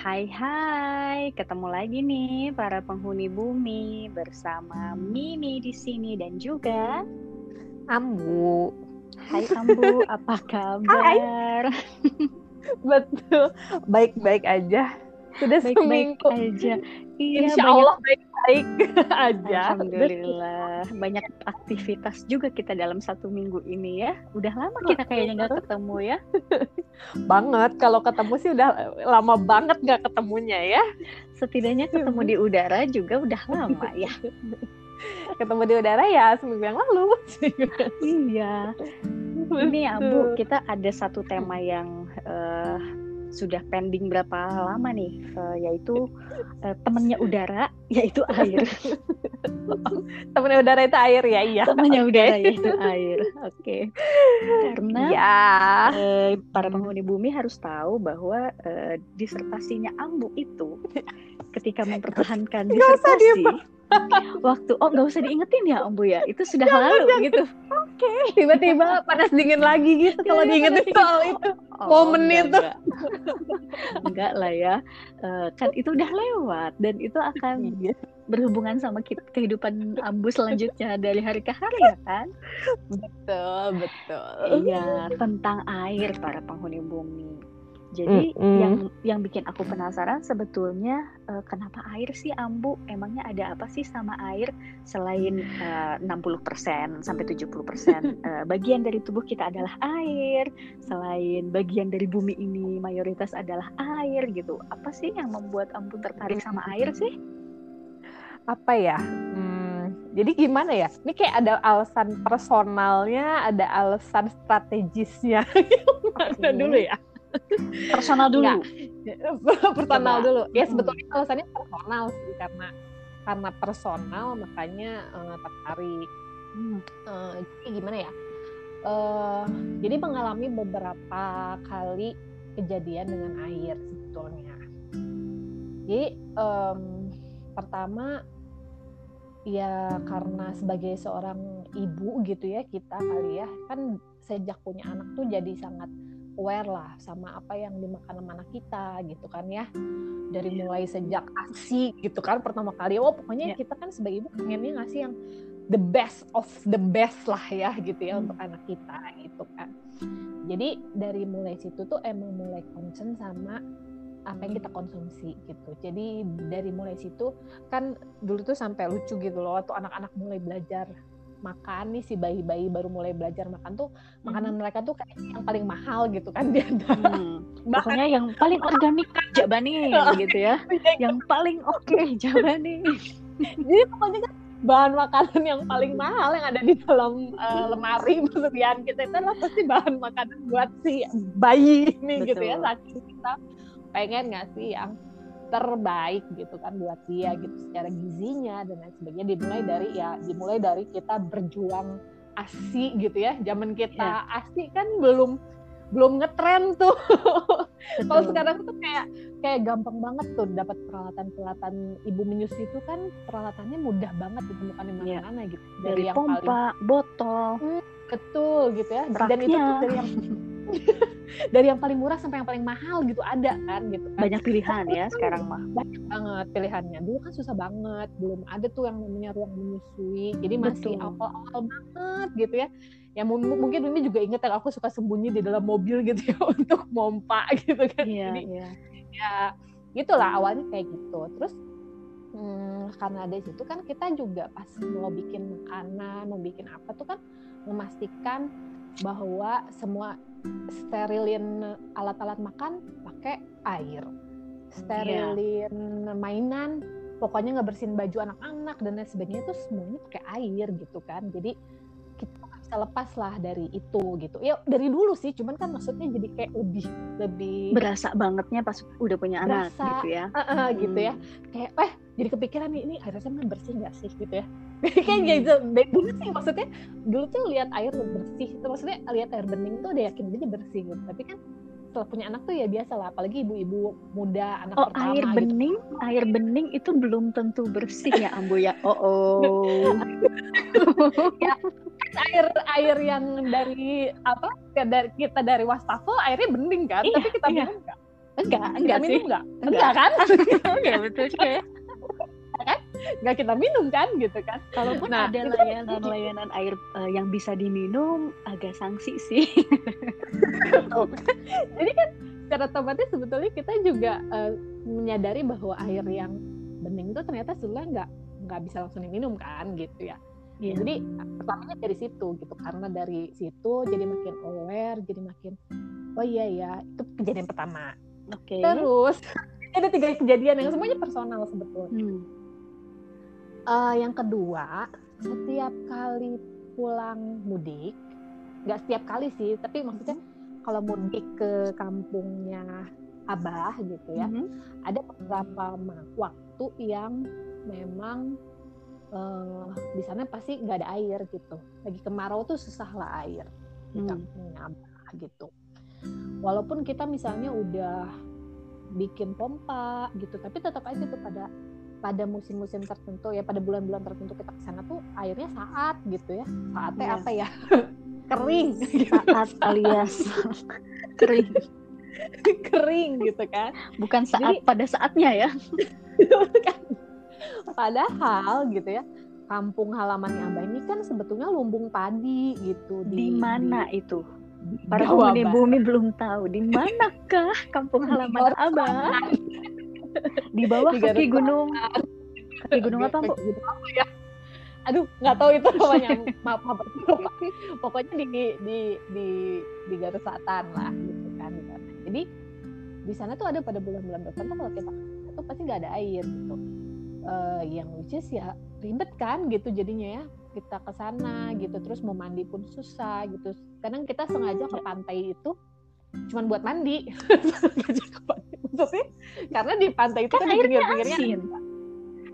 Hai, ketemu lagi nih para penghuni bumi bersama Mimi di sini dan juga Ambu. Hai Ambu, apa kabar? Betul, baik-baik aja. Sudah baik-baik seminggu aja. Iya, insyaallah baik-baik aja. Alhamdulillah. Banyak aktivitas juga kita dalam satu minggu ini ya. Udah lama kita kayaknya nggak ketemu ya. Banget, kalau ketemu sih udah lama banget nggak ketemunya ya. Setidaknya ketemu di udara juga udah lama ya. Ketemu di udara ya seminggu yang lalu. Iya. Ini Abu, kita ada satu tema yang sudah pending berapa lama nih, yaitu temannya udara, yaitu air. Temannya udara itu air ya, iya. Temannya udara yaitu air, oke. Karena para penghuni bumi harus tahu bahwa disertasinya Ambu itu, ketika mempertahankan disertasi, waktu nggak usah diingetin ya Ambu ya, itu sudah lalu gitu. Okay. Tiba-tiba panas dingin lagi gitu kalau diingetin soal itu momen itu. Enggak lah ya, kan itu udah lewat dan itu akan berhubungan sama kehidupan Ambu selanjutnya dari hari ke hari ya kan. Betul. Iya, tentang air para penghuni bumi. Jadi yang bikin aku penasaran sebetulnya kenapa air sih Ambu? Emangnya ada apa sih sama air selain 60% sampai 70% bagian dari tubuh kita adalah air, selain bagian dari bumi ini mayoritas adalah air gitu. Apa sih yang membuat Ambu tertarik sama air sih? Apa ya? Jadi gimana ya? Ini kayak ada alasan personalnya, ada alasan strategisnya. Gimana dulu ya? Personal dulu. Personal dulu. Ya sebetulnya alasannya personal sih, karena personal makanya tertarik. Jadi gimana ya? Jadi mengalami beberapa kali kejadian dengan air sebetulnya. Jadi pertama ya karena sebagai seorang ibu gitu ya, kita kali ya kan sejak punya anak tuh jadi sangat aware lah sama apa yang dimakan anak kita gitu kan ya, dari mulai sejak ASI gitu kan pertama kali, pokoknya kita kan sebagai ibu pengennya ngasih yang the best of the best lah ya gitu ya untuk anak kita gitu kan. Jadi dari mulai situ tuh emang mulai concern sama apa yang kita konsumsi gitu. Jadi dari mulai situ kan dulu tuh sampai lucu gitu loh, waktu anak-anak mulai belajar makan nih, si bayi-bayi baru mulai belajar makan tuh makanan mereka tuh kayak yang paling mahal gitu kan dia. Makanya yang paling organik Jabani gitu ya. Yang paling oke Jabani. Jadi pokoknya kan bahan makanan yang paling mahal yang ada di dalam lemari persediaan kita itu adalah pasti bahan makanan buat si bayi ini. Betul. Gitu ya, saking kita pengen ngasih yang terbaik gitu kan buat dia gitu secara gizinya dan lain sebagainya. Dimulai dari kita berjuang ASI gitu ya. Zaman kita ASI kan belum ngetren tuh. Kalau sekarang tuh kayak gampang banget tuh dapat peralatan ibu menyusui itu kan, peralatannya mudah banget ditemukan di mana-mana gitu. Dari yang pompa, paling botol, betul gitu ya. Raknya. Dan itu tuh dari yang paling murah sampai yang paling mahal gitu ada kan gitu kan. Banyak pilihan ya sekarang mah. Banyak banget pilihannya. Dulu kan susah banget, belum ada tuh yang namanya ruang menyusui. Jadi masih awal-awal banget gitu ya. Ya mungkin ini juga ingat aku suka sembunyi di dalam mobil gitu ya untuk mompa gitu kan. Jadi ya gitulah awalnya kayak gitu. Terus karena dari situ kan kita juga pas mau bikin makanan, mau bikin apa tuh kan memastikan bahwa semua sterilin alat-alat makan pakai air, sterilin mainan, pokoknya ngebersihin baju anak-anak dan lain sebagainya itu semuanya pakai air gitu kan. Jadi kita nggak bisa lepas lah dari itu gitu ya, dari dulu sih, cuman kan maksudnya jadi kayak lebih berasa bangetnya pas udah punya anak gitu ya. Gitu ya kayak jadi kepikiran nih, ini airnya kan bersih nggak sih gitu ya. Kayak gitu dulu sih, maksudnya dulu tuh lihat air bersih itu, maksudnya lihat air bening tuh udah yakin aja bersih gitu. Tapi kan setelah punya anak tuh ya biasa lah, apalagi ibu-ibu muda anak pertama air bening gitu. Air bening itu belum tentu bersih ya Ambu ya. Ya, air yang dari kita dari wastafel airnya bening kan, tapi kita minum enggak. Enggak kita sih. Minum enggak kan? Enggak betul sih. Kan? Enggak kita minum kan gitu kan. Kalaupun ada layanan air yang bisa diminum agak sanksi sih. Jadi kan secara otomatis sebetulnya kita juga menyadari bahwa air yang bening itu ternyata sebenarnya enggak bisa langsung diminum kan gitu ya. Yeah. Jadi pertamanya dari situ gitu, karena dari situ jadi makin aware, jadi makin oh iya ya, itu kejadian pertama. Okay. Terus ada 3 kejadian yang semuanya personal sebetulnya. Yang kedua, setiap kali pulang mudik, nggak setiap kali sih, tapi maksudnya kalau mudik ke kampungnya Abah gitu ya, ada beberapa waktu yang memang di sana pasti nggak ada air gitu. Lagi kemarau tuh susahlah air di kampungnya Abah gitu. Walaupun kita misalnya udah bikin pompa gitu, tapi tetap aja tuh pada musim-musim tertentu ya, pada bulan-bulan tertentu kita ke sana tuh airnya saat gitu ya. Saatnya apa ya? Kering. Saat alias kering gitu kan. Bukan saat. Jadi, pada saatnya ya. Bukan. Padahal gitu ya, kampung halamannya Abah ini kan sebetulnya lumbung padi gitu. Di mana itu? Para penghuni bumi belum tahu di manakah kampung halaman Abah. Di bawah kaki gunung. Kaki gunung apa, Bu? Ya. Aduh, nggak tahu itu namanya. Maaf. Pokoknya di Garut Selatan lah gitu kan. Jadi di sana tuh ada pada bulan-bulan tertentu kalau kita tuh pasti nggak ada air gitu. Yang which is ya ribet kan gitu jadinya ya, kita ke sana gitu, terus mau mandi pun susah gitu. Kadang kita sengaja ke pantai itu cuman buat mandi. Maksudnya karena di pantai itu kan di pinggir-pinggirnya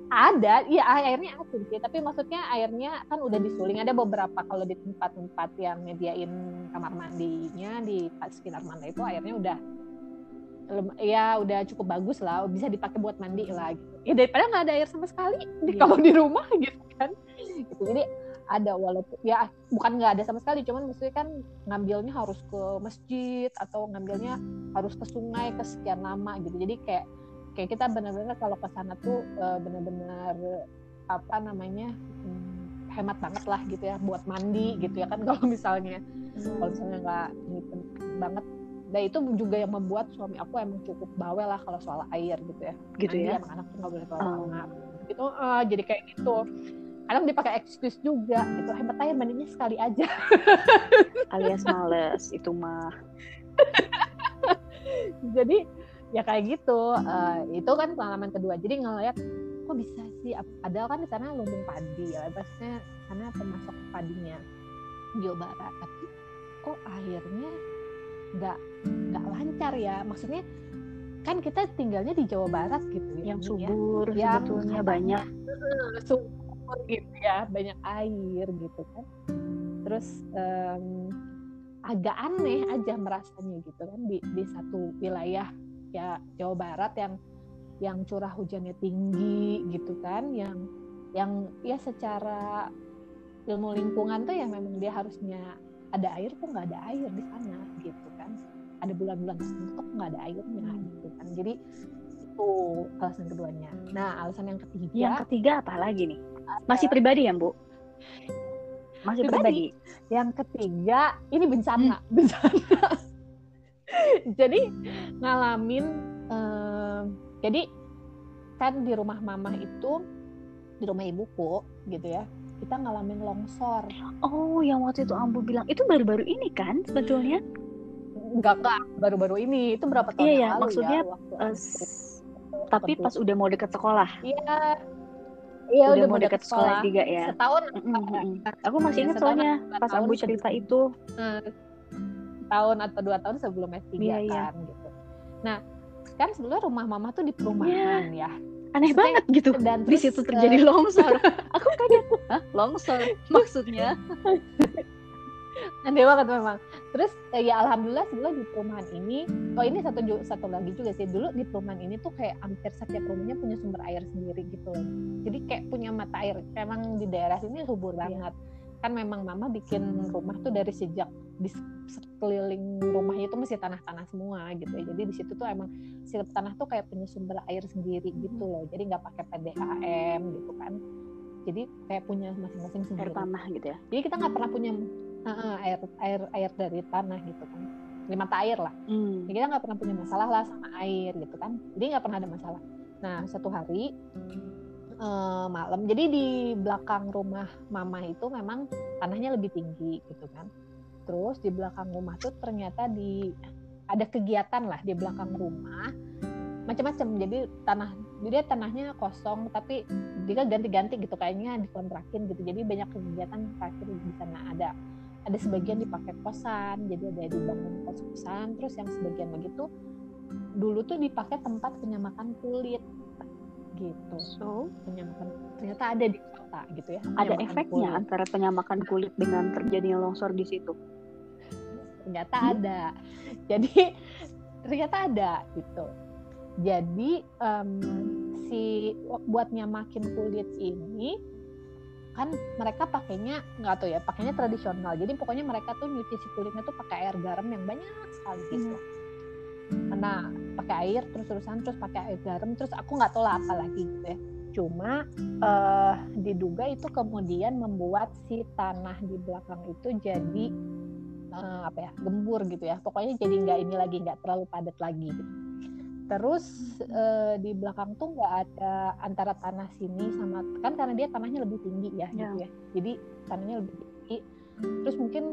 ada ya airnya asin sih, tapi maksudnya airnya kan udah disuling. Ada beberapa kalau di tempat-tempat yang nyediain kamar mandinya di sekitar pantai itu airnya udah ya udah cukup bagus lah, bisa dipakai buat mandi lah gitu. Ya daripada nggak ada air sama sekali kalau di rumah gitu kan. Gitu. Jadi ada walaupun ya bukan nggak ada sama sekali, cuman maksudnya kan ngambilnya harus ke masjid atau ngambilnya harus ke sungai kesekian lama gitu. Jadi kayak kita benar-benar kalau ke sana tuh benar-benar apa namanya hemat banget lah gitu ya buat mandi gitu ya kan, kalau misalnya nggak gitu banget. Nah itu juga yang membuat suami aku emang cukup bawel lah kalau soal air gitu ya. Gitu ya? Emang anak tuh nggak boleh bawel-bawel. Gitu, jadi kayak gitu. Kadang dipakai excuse juga gitu. Hemat air mandinya sekali aja. Alias males itu mah. Jadi ya kayak gitu. Itu kan pengalaman kedua. Jadi ngeliat kok bisa sih. Padahal kan di sana lumbung padi. Maksudnya karena pemasok padinya Jawa Barat. Tapi kok airnya nggak lancar ya, maksudnya kan kita tinggalnya di Jawa Barat gitu ya, yang subur ya, sebetulnya banyak subur gitu ya, banyak air gitu kan. Terus agak aneh aja merasanya gitu kan di satu wilayah ya Jawa Barat yang curah hujannya tinggi gitu kan, yang ya secara ilmu lingkungan tuh ya memang dia harusnya ada air kok nggak ada air di sana gitu kan, ada bulan-bulan tertentu kok nggak ada airnya gitu kan. Jadi itu alasan keduanya. Nah alasan yang ketiga. Yang ketiga apa lagi nih? Masih pribadi ya Bu? Masih pribadi. Yang ketiga ini bencana. Jadi ngalamin. Jadi kan di rumah mama itu, di rumah ibuku gitu ya, kita ngalamin longsor. Oh, yang waktu itu Ambu bilang, itu baru-baru ini kan sebetulnya? Enggak, baru-baru ini. Itu berapa tahun yang lalu maksudnya, ya? Maksudnya, tapi pas udah mau dekat sekolah. Iya, udah mau dekat sekolah 3 ya. Setahun. Aku masih ingat soalnya pas Ambu cerita itu. Tahun atau 2 tahun sebelum S3 kan gitu. Nah, kan sebelumnya rumah mama tuh di perumahan ya. Aneh banget gitu, dan di situ terjadi longsor. Aku kaget, longsor maksudnya. Aneh banget memang. Terus ya alhamdulillah sebelum di perumahan ini, ini satu lagi juga sih, dulu di perumahan ini tuh kayak hampir setiap rumahnya punya sumber air sendiri gitu. Jadi kayak punya mata air. Emang di daerah sini subur banget. Kan memang mama bikin rumah tuh dari sejak di sekeliling rumahnya itu masih tanah-tanah semua gitu ya. Jadi di situ tuh emang si tanah tuh kayak punya sumber air sendiri gitu loh. Jadi nggak pakai PDAM gitu kan. Jadi kayak punya masing-masing sumber air tanah gitu ya. Jadi kita nggak pernah punya air dari tanah gitu kan. Dari mata air lah. Jadi kita nggak pernah punya masalah lah sama air gitu kan. Jadi nggak pernah ada masalah. Nah satu hari malam, jadi di belakang rumah mama itu memang tanahnya lebih tinggi gitu kan. Terus di belakang rumah tuh ternyata ada kegiatan lah di belakang rumah macam-macam. Jadi tanahnya kosong tapi dia ganti-ganti gitu, kayaknya dikontrakin gitu. Jadi banyak kegiatan terakhir di sana, ada sebagian dipakai kosan, jadi ada dibangun kos-kosan. Terus yang sebagian lagi tuh dulu tuh dipakai tempat penyamakan kulit gitu. So, penyamakan ternyata ada di kota gitu ya. Ada efeknya kulit antara penyamakan kulit dengan terjadinya longsor di situ. Ternyata ada. Jadi ternyata ada gitu. Jadi si buat nyamakin kulit ini kan mereka pakainya nggak tahu ya, pakainya tradisional. Jadi pokoknya mereka tuh nyuci si kulitnya tuh pakai air garam yang banyak sekali gitu. Nah pakai air terus-terusan, terus pakai air garam, terus aku nggak tahu lah apa lagi gitu ya. Cuma diduga itu kemudian membuat si tanah di belakang itu jadi gembur gitu ya. Pokoknya jadi nggak terlalu padat lagi gitu. Terus di belakang tuh nggak ada antara tanah sini sama kan, karena dia tanahnya lebih tinggi ya, yeah, gitu ya. Jadi tanahnya lebih tinggi. Terus mungkin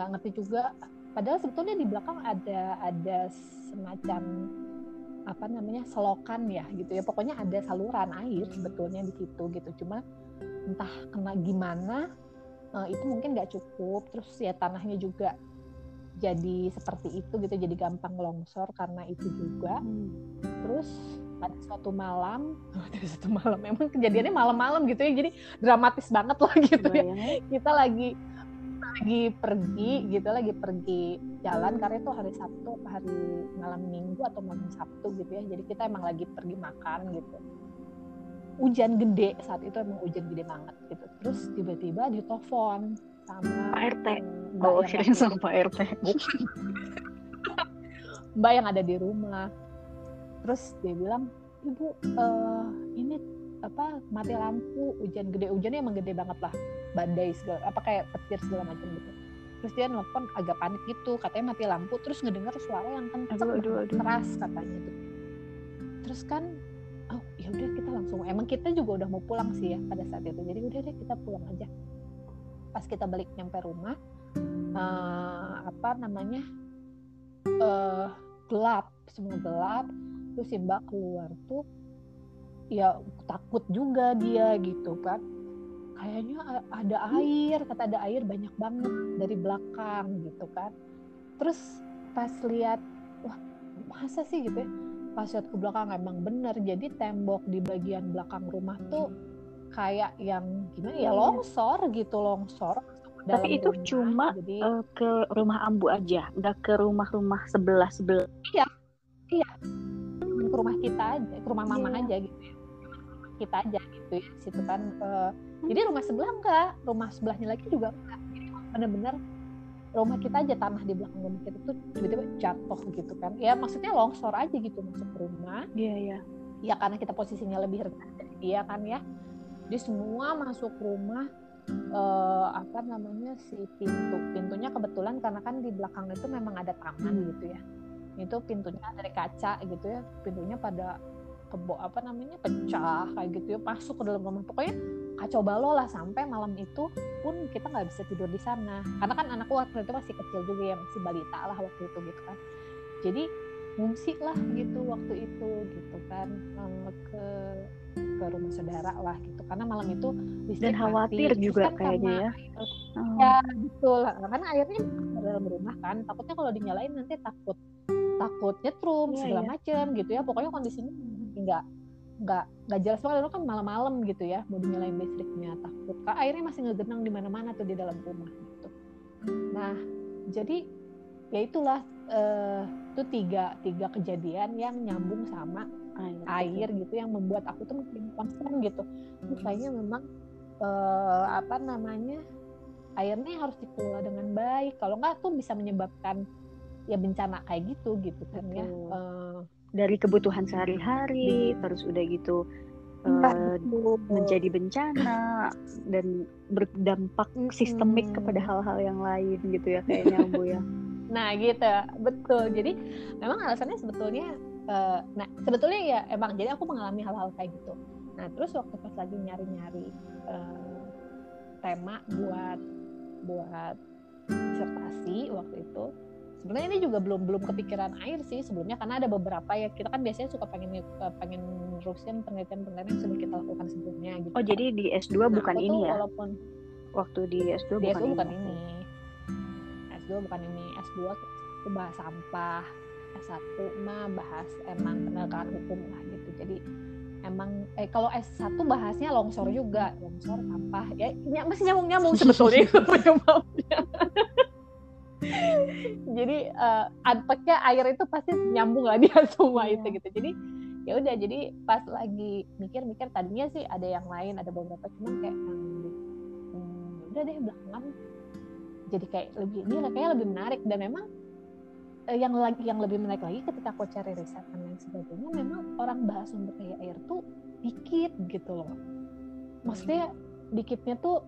nggak ngerti juga. Padahal sebetulnya di belakang ada semacam selokan ya gitu ya. Pokoknya ada saluran air sebetulnya di situ gitu. Cuma entah kena gimana itu mungkin nggak cukup. Terus ya tanahnya juga jadi seperti itu gitu. Jadi gampang longsor karena itu juga. Terus pada suatu malam memang kejadiannya malam-malam gitu ya. Jadi dramatis banget lah gitu ya. Kita lagi pergi jalan, karena itu hari Sabtu, hari malam Minggu atau malam Sabtu gitu ya. Jadi kita emang lagi pergi makan gitu. Hujan gede, saat itu emang hujan gede banget gitu. Terus tiba-tiba ditelepon sama Pak RT. Sama Pak RT. Mbak yang ada di rumah. Terus dia bilang, "Ibu, mati lampu, hujan gede." Hujannya emang gede banget lah, badai segala, kayak petir segala macam gitu. Terus dia nelfon agak panik gitu, katanya mati lampu, terus ngedengar suara yang kenceng, keras katanya tuh. Terus kan, ya udah kita langsung, emang kita juga udah mau pulang sih ya pada saat itu. Jadi udah deh kita pulang aja. Pas kita balik nyampe rumah, gelap, semua gelap. Terus si Mbak keluar tuh, ya takut juga dia gitu kan. Kayaknya ada air, kata ada air banyak banget dari belakang gitu kan. Terus pas lihat, wah masa sih gitu ya. Pas lihat ke belakang emang bener. Jadi tembok di bagian belakang rumah tuh kayak yang gimana ya, longsor. Tapi itu rumah, cuma jadi, ke rumah Ambu aja, nggak ke rumah-rumah sebelah. Iya. Ke rumah kita aja, ke rumah mama aja gitu ya. Kita aja gitu ya, situ kan. Jadi rumah sebelah enggak, rumah sebelahnya lagi juga enggak. Jadi benar-benar rumah kita aja, tanah di belakang rumah kita tuh tiba-tiba jatuh gitu kan. Ya maksudnya longsor aja gitu masuk ke rumah. Iya. Ya karena kita posisinya lebih rendah dari dia kan ya. Jadi semua masuk rumah, si pintunya kebetulan karena kan di belakang itu memang ada taman gitu ya. Itu pintunya dari kaca gitu ya, pintunya pada pecah kayak gitu ya, masuk ke dalam rumah. Pokoknya kacau balau lah, sampai malam itu pun kita nggak bisa tidur di sana karena kan anakku waktu itu masih kecil juga ya, masih balita lah waktu itu gitu kan. Jadi ngungsi lah gitu waktu itu gitu kan, ke rumah saudara lah gitu, karena malam itu dan khawatir mati juga kan kayaknya ya. Ya betul, karena airnya dalam rumah kan, takutnya kalau dinyalain nanti takut nyetrum segala macem gitu ya. Pokoknya kondisinya nggak jelas banget, itu kan malam-malam gitu ya, mau dinyalain listriknya takut. Airnya masih ngegenang di mana-mana tuh di dalam rumah gitu. Nah jadi ya itulah itu tiga kejadian yang nyambung sama air gitu yang membuat aku tuh makin concern gitu. Kayaknya memang airnya harus dikelola dengan baik. Kalau nggak tuh bisa menyebabkan ya bencana kayak gitu kan ya. Dari kebutuhan sehari-hari, terus udah gitu menjadi bencana dan berdampak sistemik kepada hal-hal yang lain gitu ya kayaknya Bu ya. Nah gitu, betul. Jadi memang alasannya sebetulnya, nah sebetulnya ya emang jadi aku mengalami hal-hal kayak gitu. Nah terus waktu pas lagi nyari-nyari tema buat disertasi waktu itu, sebenarnya ini juga belum kepikiran air sih sebelumnya, karena ada beberapa ya, kita kan biasanya suka pengen terusin penelitian-penelitian yang sudah kita lakukan sebelumnya gitu. Oh jadi di S2 bukan ini ya? Walaupun waktu di S2 bukan ini. S2 itu bahas sampah, S1 mah bahas emang penegakan hukum lah gitu. Jadi emang kalau S1 bahasnya longsor sampah ya, masih nyambung sebetulnya itu penyebabnya. Jadi anpeknya air itu pasti nyambung lah dia semua itu gitu. Jadi ya udah, jadi pas lagi mikir-mikir tadinya sih ada yang lain, ada beberapa, cuman kayak udah deh belakangan jadi kayak lebih menarik. Dan memang yang lebih menarik lagi ketika aku cari riset dan lain sebagainya, memang orang bahas sumber daya air tuh dikit gitu loh. Maksudnya dikitnya tuh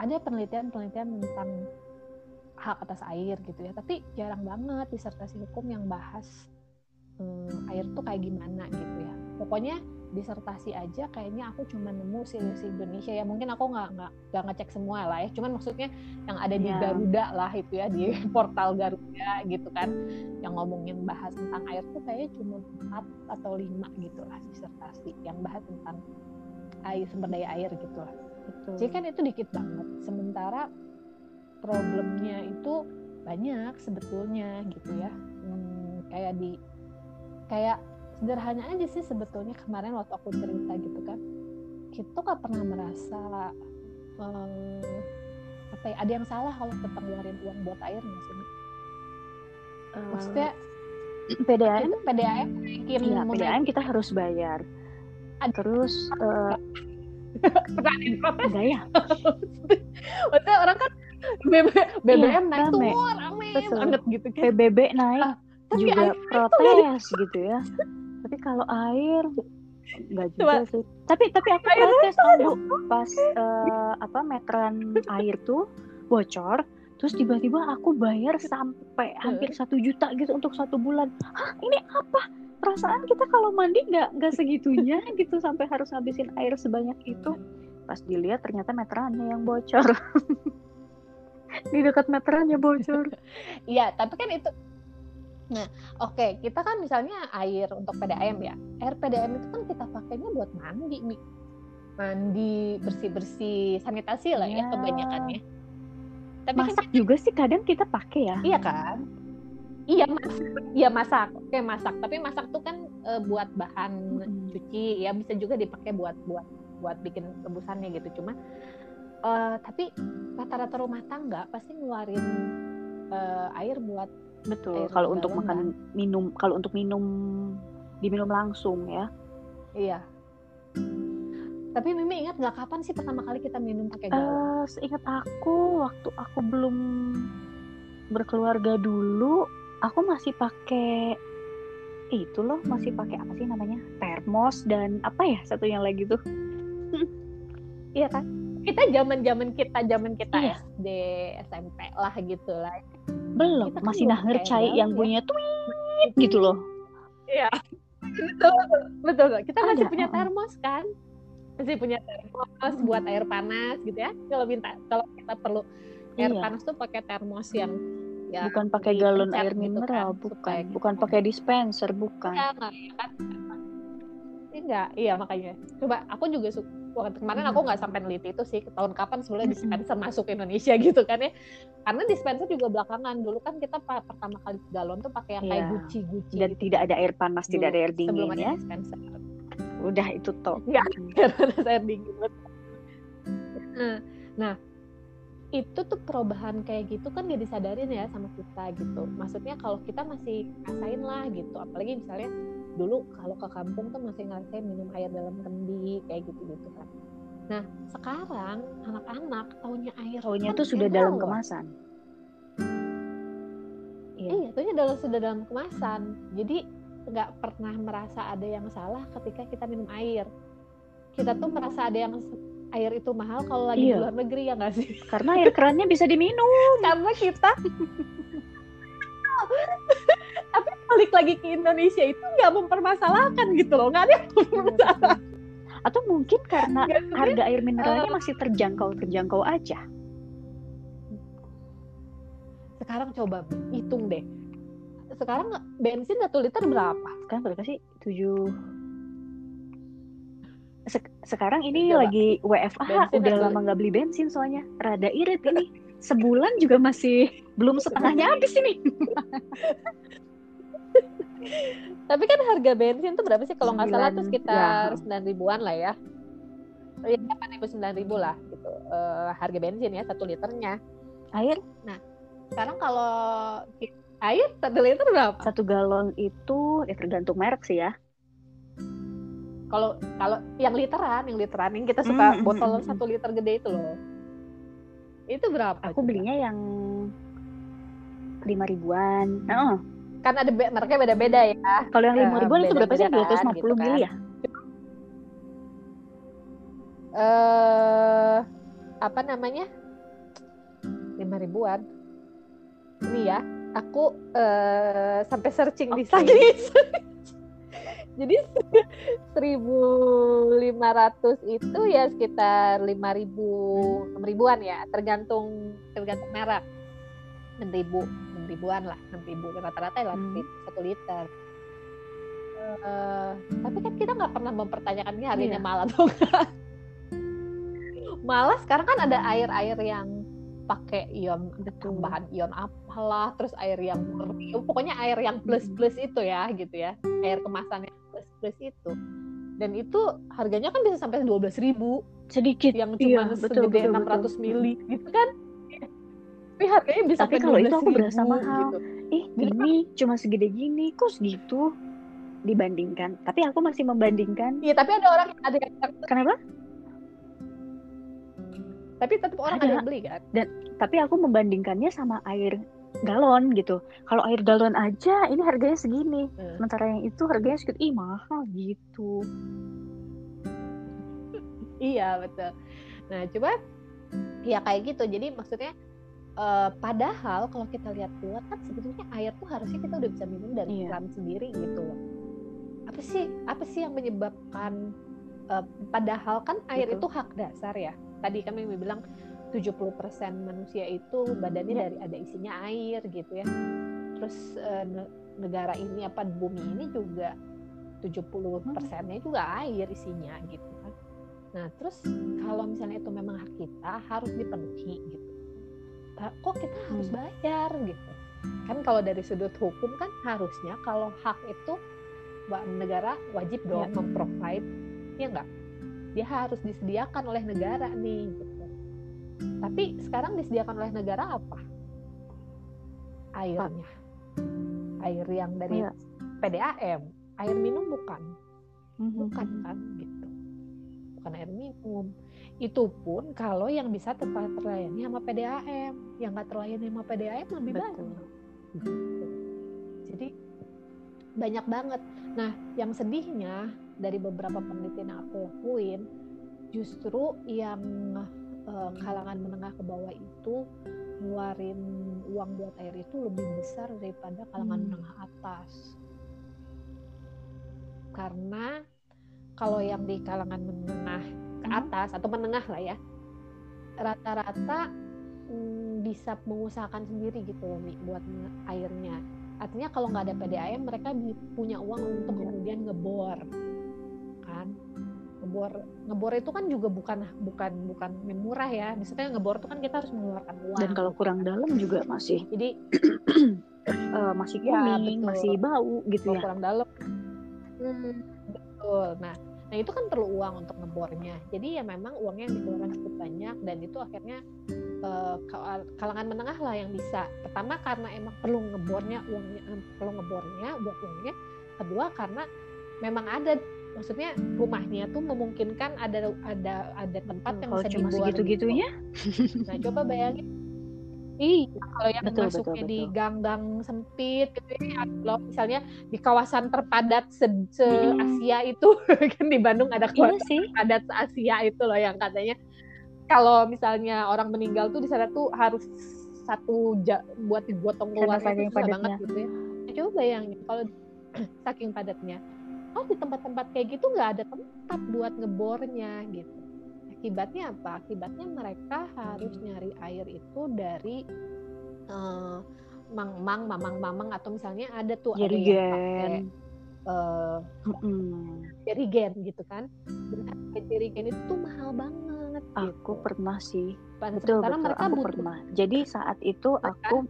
ada penelitian tentang hak atas air gitu ya, tapi jarang banget disertasi hukum yang bahas air tuh kayak gimana gitu ya. Pokoknya disertasi aja kayaknya aku cuma nemu si Indonesia ya, mungkin aku nggak ngecek semua lah ya, cuman maksudnya yang ada di Garuda lah itu ya, di portal Garuda gitu kan, yang ngomongin bahas tentang air tuh kayaknya cuma 4 atau 5 gitu lah disertasi yang bahas tentang air, sumber daya air gitu lah. Jadi kan itu dikit banget, sementara problemnya itu banyak sebetulnya gitu ya. Kayak sederhana aja sih sebetulnya, kemarin waktu aku cerita gitu kan, kita gak pernah merasa ada yang salah kalau kita ngeluarin uang buat air nggak sih? Maksudnya PDAM naikin, PDAM kita harus bayar. Terus pernah diprotes nggak ya? Maksudnya orang kan BBM naik tuh rame banget gitu kan. PBB naik juga protes gitu ya. Tapi kalau air nggak juga sih. Tapi aku protes tuh pas meteran air tuh bocor. Terus tiba-tiba aku bayar sampai hampir 1 juta gitu untuk 1 bulan. Hah, ini apa? Perasaan kita kalau mandi nggak segitunya gitu sampai harus ngabisin air sebanyak itu. Pas dilihat ternyata meterannya yang bocor. Di dekat meterannya bocor. Iya, tapi kan itu. Nah, oke, kita kan misalnya air untuk PDAM ya. Air PDAM itu kan kita pakainya buat mandi nih. Mandi, bersih-bersih, sanitasi lah ya kebanyakannya. Tapi masak kan juga sih kadang kita pakai ya. Iya kan? Iya masak. Oke, masak. Tapi masak tuh kan buat bahan cuci ya, bisa juga dipakai buat bikin rebusannya gitu. Cuma tapi rata-rata rumah tangga pasti ngeluarin air buat betul air kalau untuk makan kan? Minum, kalau untuk minum diminum langsung ya. Iya. Tapi Mimi ingat nggak kapan sih pertama kali kita minum pakai galon? Seingat aku waktu aku belum berkeluarga dulu, aku masih pakai itu loh, masih pakai apa sih namanya, termos dan apa ya satunya lagi tuh. Iya kan? Kita zaman kita iya. SD SMP lah gitu lah, belum kita masih naher cai yang punya tweet gitu loh. Iya betul kita ada. Masih punya termos kan, masih punya termos buat air panas gitu ya, kalau kita perlu air panas tuh pakai termos yang bukan pakai galon air mineral gitu kan. bukan pakai dispenser Iya makanya. Coba aku juga suka kemarin aku nggak sampai neliti itu sih tahun kapan sebenarnya dispenser masuk Indonesia gitu kan ya. Karena dispenser juga belakangan, dulu kan kita pertama kali galon tuh pakai yang kayak guci dan gitu. Tidak ada air panas dulu, tidak ada air dingin sebelum ya. Ada dispenser. Udah itu toh. Iya. Air dingin. Nah itu tuh perubahan kayak gitu kan gak disadarin ya sama kita gitu. Maksudnya kalau kita masih ngerasain lah gitu, apalagi misalnya dulu kalau ke kampung tuh masih ngerasain minum air dalam kendi kayak gitu-gitu kan. Nah, sekarang anak-anak taunya air taunya itu sudah dalam kemasan. Iya, taunya sudah dalam kemasan. Jadi nggak pernah merasa ada yang salah ketika kita minum air. Kita tuh merasa ada yang air itu mahal kalau lagi di luar negeri, ya nggak sih? Karena air kerannya bisa diminum. Karena kita tapi balik lagi ke Indonesia itu nggak mempermasalahkan gitu loh, nggak ada yang mempermasalahkan. Atau mungkin karena harga air mineralnya masih terjangkau aja. Sekarang coba hitung deh. Sekarang bensin 1 liter berapa? Sekarang berapa sih? 7. Sekarang ini coba. Lagi WFH, bensin udah lama nggak beli bensin soalnya. Rada irit ini. Sebulan juga masih belum setengahnya habis ini. Tapi kan harga bensin tuh berapa sih kalau nggak salah tuh sekitar 9.000-an lah ya. Ya 8.000-9.000 lah gitu. Harga bensin ya 1 liternya. Air? Nah, sekarang kalau air 1 liter berapa? 1 galon itu ya tergantung merek sih ya. Kalau yang literan yang kita suka botol 1 liter gede itu loh. Itu berapa? Aku belinya yang 5.000-an. Heeh. Kan ada mereknya beda-beda ya. Kalau yang 5.000-an itu berapa sih? 250 gitu kan. Mili ya? Apa namanya? 5.000-an. Ini ya, aku sampai searching di tadi. Jadi 1.500 itu ya sekitar 6.000-an ya, tergantung merek. 6.000-an rata-rata ya 1 liter. Tapi kan kita nggak pernah mempertanyakan ini harganya mahal atau enggak. Malah sekarang kan ada air yang pakai ion tambahan ion apalah, terus air yang pokoknya air yang plus itu ya gitu ya, air kemasannya plus itu, dan itu harganya kan bisa sampai 12.000 sedikit yang cuma segede 600 mili gitu kan. Tapi harganya bisa sampai 12.000. Tapi kalau itu aku berasa mahal gitu. Gini cuma segede gini kok segitu dibandingkan, tapi aku masih membandingkan. Iya, tapi ada orang kenapa? Tapi tetap orang ada yang beli kan. Dan tapi aku membandingkannya sama air galon gitu. Kalau air galon aja ini harganya segini, sementara yang itu harganya segitu. Ih, mahal gitu. Iya, betul. Nah, coba ya kayak gitu. Jadi maksudnya padahal kalau kita lihat keluar kan sebetulnya air tuh harusnya kita udah bisa minum dari keran sendiri gitu loh. Apa sih yang menyebabkan padahal kan air itu hak dasar ya. Tadi kami bilang 70% manusia itu badannya dari ada isinya air gitu ya. Terus negara ini bumi ini juga 70%-nya juga air isinya gitu kan. Nah, terus kalau misalnya itu memang hak kita harus dipenuhi gitu. Kok kita harus bayar gitu. Kan kalau dari sudut hukum kan harusnya kalau hak itu negara wajib dong memprovide, ya enggak? Dia harus disediakan oleh negara nih gitu. Tapi sekarang disediakan oleh negara apa? Airnya. Air yang dari PDAM, air minum bukan kan gitu. Bukan air minum. Itu pun kalau yang bisa terlayani sama PDAM, yang nggak terlayani sama PDAM lebih banyak. Gitu. Jadi banyak banget. Nah, yang sedihnya dari beberapa penelitian yang aku lakuin, justru yang kalangan menengah ke bawah itu ngeluarin uang buat air itu lebih besar daripada kalangan menengah atas. Karena kalau yang di kalangan menengah ke atas atau menengah lah ya, rata-rata bisa mengusahakan sendiri gitu loh nih buat airnya. Artinya kalau nggak ada PDAM mereka punya uang untuk kemudian ngebor. Ngebor itu kan juga bukan murah ya. Misalnya ngebor itu kan kita harus mengeluarkan uang. Dan kalau kurang dalam juga masih. Jadi masih kuning, masih bau gitu ya. Kurang dalam. Betul. Nah itu kan perlu uang untuk ngebornya. Jadi ya memang uangnya yang dikeluarkan cukup banyak, dan itu akhirnya kalangan menengah lah yang bisa. Pertama karena emang perlu ngebornya buat uangnya. Kedua karena memang ada maksudnya rumahnya tuh memungkinkan ada tempat yang bisa dibuat segitu-gitunya. Nah, coba bayangin. Iya, kalau yang masuknya di gang-gang sempit gitu ya, kalau misalnya di kawasan terpadat se-Asia itu kan di Bandung ada kawasan terpadat se-Asia itu loh yang katanya kalau misalnya orang meninggal tuh di sana tuh harus buat digotong keluar saking padatnya banget gitu ya. Coba bayangin kalau saking padatnya. Oh, di tempat-tempat kayak gitu nggak ada tempat buat ngebornya gitu. Akibatnya apa? Akibatnya mereka harus nyari air itu dari mamang-mamang atau misalnya ada tuh ada yang pakai jerigen gitu kan. Dan jerigen itu tuh mahal banget. Gitu. Aku pernah sih. Betul. Aku pernah. Jadi saat itu aku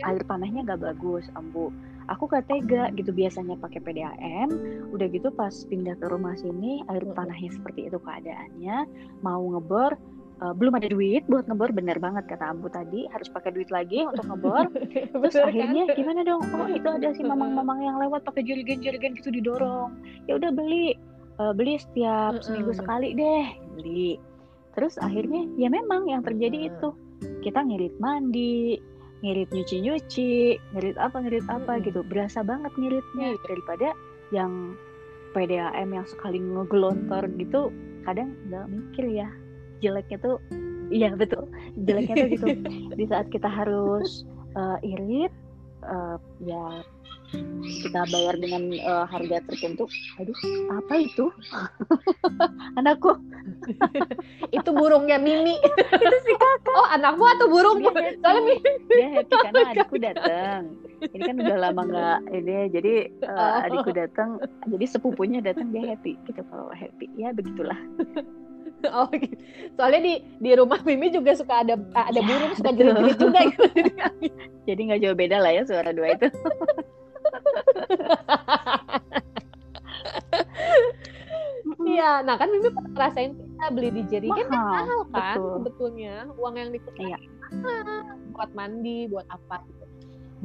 air panahnya nggak bagus, Ambu. Aku gak tega gitu, biasanya pakai PDAM, udah gitu pas pindah ke rumah sini air panahnya seperti itu keadaannya, mau ngebor belum ada duit buat ngebor, bener banget kata Ambu tadi, harus pakai duit lagi untuk ngebor. Terus akhirnya gimana dong, oh itu ada si mamang-mamang yang lewat pakai jerigen gitu didorong, ya udah beli setiap seminggu sekali deh beli. Terus akhirnya ya memang yang terjadi itu kita ngirit mandi, ngirit nyuci-nyuci, ngirit apa gitu. Berasa banget ngiritnya daripada yang PDAM yang sekali ngegelontor gitu. Kadang nggak mikir ya, jeleknya tuh, iya betul, jeleknya tuh gitu. Di saat kita harus irit, ya kita bayar dengan harga tertentu. Aduh, apa itu? Anakku. Itu burungnya Mimi. Itu si kakak. Oh, anakmu atau burungnya? Soalnya Mimi. Dia happy karena adikku datang. Ini kan udah lama nggak ini, jadi adikku datang. Jadi sepupunya datang, dia happy. Kita kalau happy, ya begitulah. Oh, gitu. Soalnya di rumah Mimi juga suka ada burung ya, suka jerit-jerit juga gitu. Jadi nggak jauh beda lah ya suara dua itu. Iya, nah kan Mimi pernah ngerasain kita beli di jerigen kan mahal kan, betul. Sebetulnya uang yang dikeluarkan buat mandi, buat apa gitu.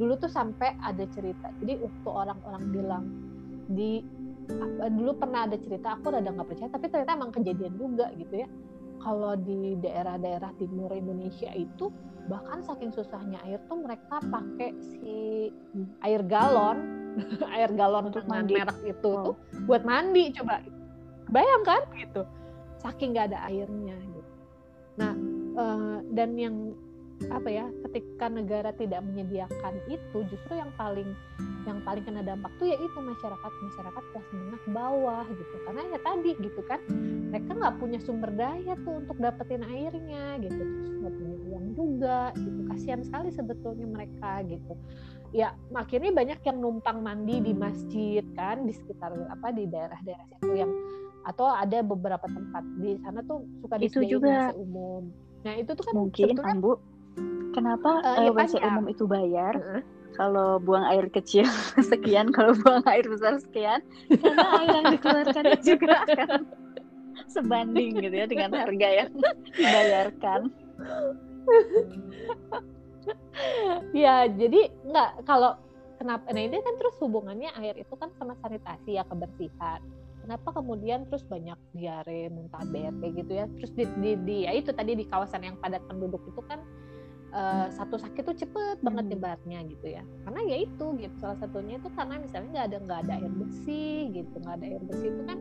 Dulu tuh sampai ada cerita. Jadi waktu orang-orang bilang dulu pernah ada cerita, aku rada nggak percaya, tapi ternyata emang kejadian juga gitu ya. Kalau di daerah-daerah timur Indonesia itu bahkan saking susahnya air tuh mereka pakai si air galon untuk mandi merek itu tuh buat mandi, coba bayangkan gitu, saking nggak ada airnya gitu. Nah dan yang apa ya, ketika negara tidak menyediakan itu, justru yang paling kena dampak tuh yaitu masyarakat kelas menengah bawah gitu, karena ya tadi gitu kan mereka nggak punya sumber daya tuh untuk dapetin airnya gitu, terus nggak punya uang juga gitu, kasihan sekali sebetulnya mereka gitu ya. Akhirnya banyak yang numpang mandi di masjid kan, di sekitar apa di daerah-daerah situ, yang atau ada beberapa tempat di sana tuh suka disediain WC umum. Nah itu tuh kan mungkin sebetulnya, Ambu, kenapa WC umum itu bayar? Kalau buang air kecil sekian, kalau buang air besar sekian, karena air yang dikeluarkan juga akan sebanding gitu ya dengan harga yang dibayarkan. Ya jadi nggak, kalau kenapa? Nah ini kan terus hubungannya air itu kan sama sanitasi ya, kebersihan. Kenapa kemudian terus banyak diare, muntaber kayak gitu ya? Terus di ya itu tadi di kawasan yang padat penduduk itu kan satu sakit tuh cepet banget nyebarnya gitu ya. Karena ya itu gitu, salah satunya itu karena misalnya nggak ada air bersih gitu, nggak ada air bersih itu kan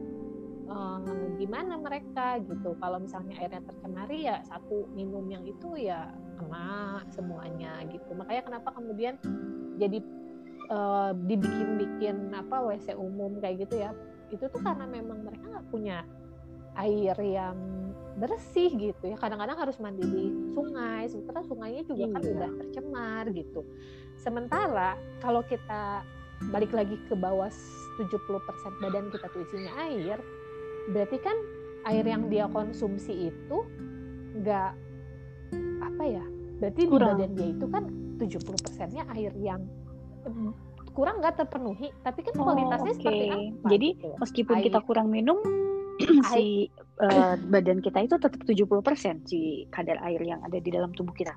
gimana mereka gitu? Kalau misalnya airnya tercemari ya satu minum yang itu ya kena semuanya gitu. Makanya kenapa kemudian jadi dibikin apa WC umum kayak gitu ya? Itu tuh karena memang mereka nggak punya air yang bersih gitu ya, kadang-kadang harus mandi di sungai, sementara sungainya juga kan udah tercemar gitu. Sementara kalau kita balik lagi ke bawah 70% badan kita tuh isinya air, berarti kan air yang dia konsumsi itu nggak apa ya, berarti kurang. Di badan dia itu kan 70%-nya air yang kurang, nggak terpenuhi, tapi kan kualitasnya seperti apa? Jadi meskipun air, kita kurang minum, si badan kita itu tetap 70% si kadar air yang ada di dalam tubuh kita.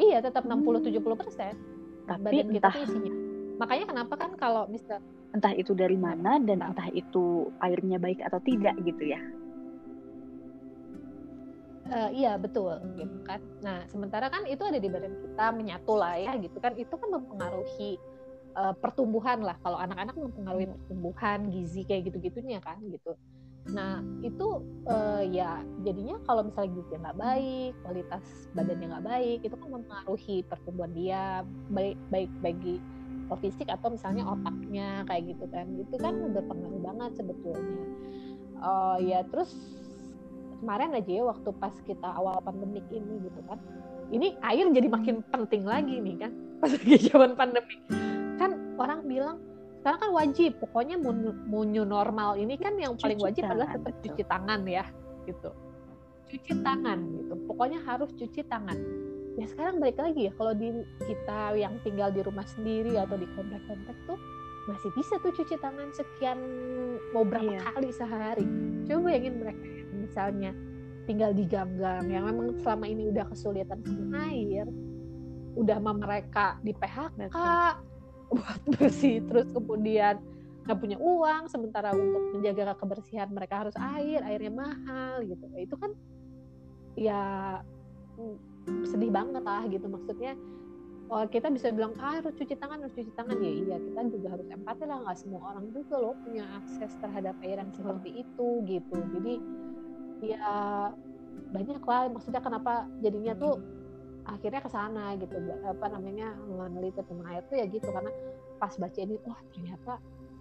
Iya, tetap 60-70%. Tapi badan kita tuh isinya. Makanya kenapa kan kalau misal entah itu dari mana dan entah itu airnya baik atau tidak gitu ya. Iya betul gitu kan. Nah sementara kan itu ada di badan kita menyatu lah ya gitu kan, itu kan mempengaruhi pertumbuhan lah, kalau anak-anak mempengaruhi pertumbuhan, gizi kayak gitu-gitunya kan gitu. Nah itu ya jadinya kalau misalnya gizi nggak baik, kualitas badannya nggak baik, itu kan mempengaruhi pertumbuhan dia baik bagi fisik atau misalnya otaknya kayak gitu kan. Itu kan berpengaruh banget sebetulnya. Ya terus kemarin aja ya waktu pas kita awal pandemik ini gitu kan, ini air jadi makin penting lagi nih kan pas lagi zaman pandemik kan. Orang bilang sekarang kan wajib, pokoknya mau new normal ini kan yang paling wajib adalah tetap cuci tangan ya gitu, cuci tangan gitu, pokoknya harus cuci tangan. Ya sekarang balik lagi ya, kalau kita yang tinggal di rumah sendiri atau di komplek-komplek tuh masih bisa tuh cuci tangan sekian mau berapa kali sehari. Coba bayangin mereka yang misalnya tinggal di gang-gang yang memang selama ini udah kesulitan sama air, udah sama mereka di PHK buat bersih, terus kemudian nggak punya uang, sementara untuk menjaga kebersihan mereka harus airnya mahal gitu. Itu kan ya sedih banget lah gitu, maksudnya kita bisa bilang harus cuci tangan ya iya, kita juga harus empati lah, nggak semua orang juga loh punya akses terhadap air yang seperti itu gitu. Jadi ya banyak lah maksudnya kenapa jadinya tuh akhirnya ke sana gitu, apa namanya, meneliti tentang air tuh ya gitu, karena pas baca ini wah ternyata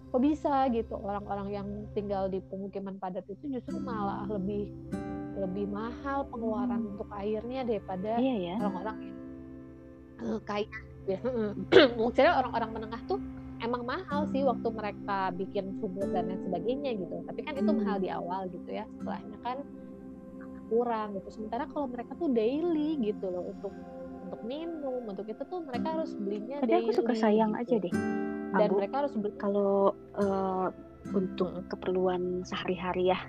kok bisa gitu orang-orang yang tinggal di pemukiman padat itu justru malah lebih mahal pengeluaran untuk airnya daripada orang-orang yang kaya ya. Maksudnya orang-orang menengah tuh emang mahal sih waktu mereka bikin sumur dan lain sebagainya gitu, tapi kan itu mahal di awal gitu ya, setelahnya kan kurang gitu. Sementara kalau mereka tuh daily gitu loh, untuk minum, untuk itu tuh mereka harus belinya daily. Tapi aku suka sayang gitu aja deh. Dan Abu, mereka harus beli kalau untuk keperluan sehari-hari ya,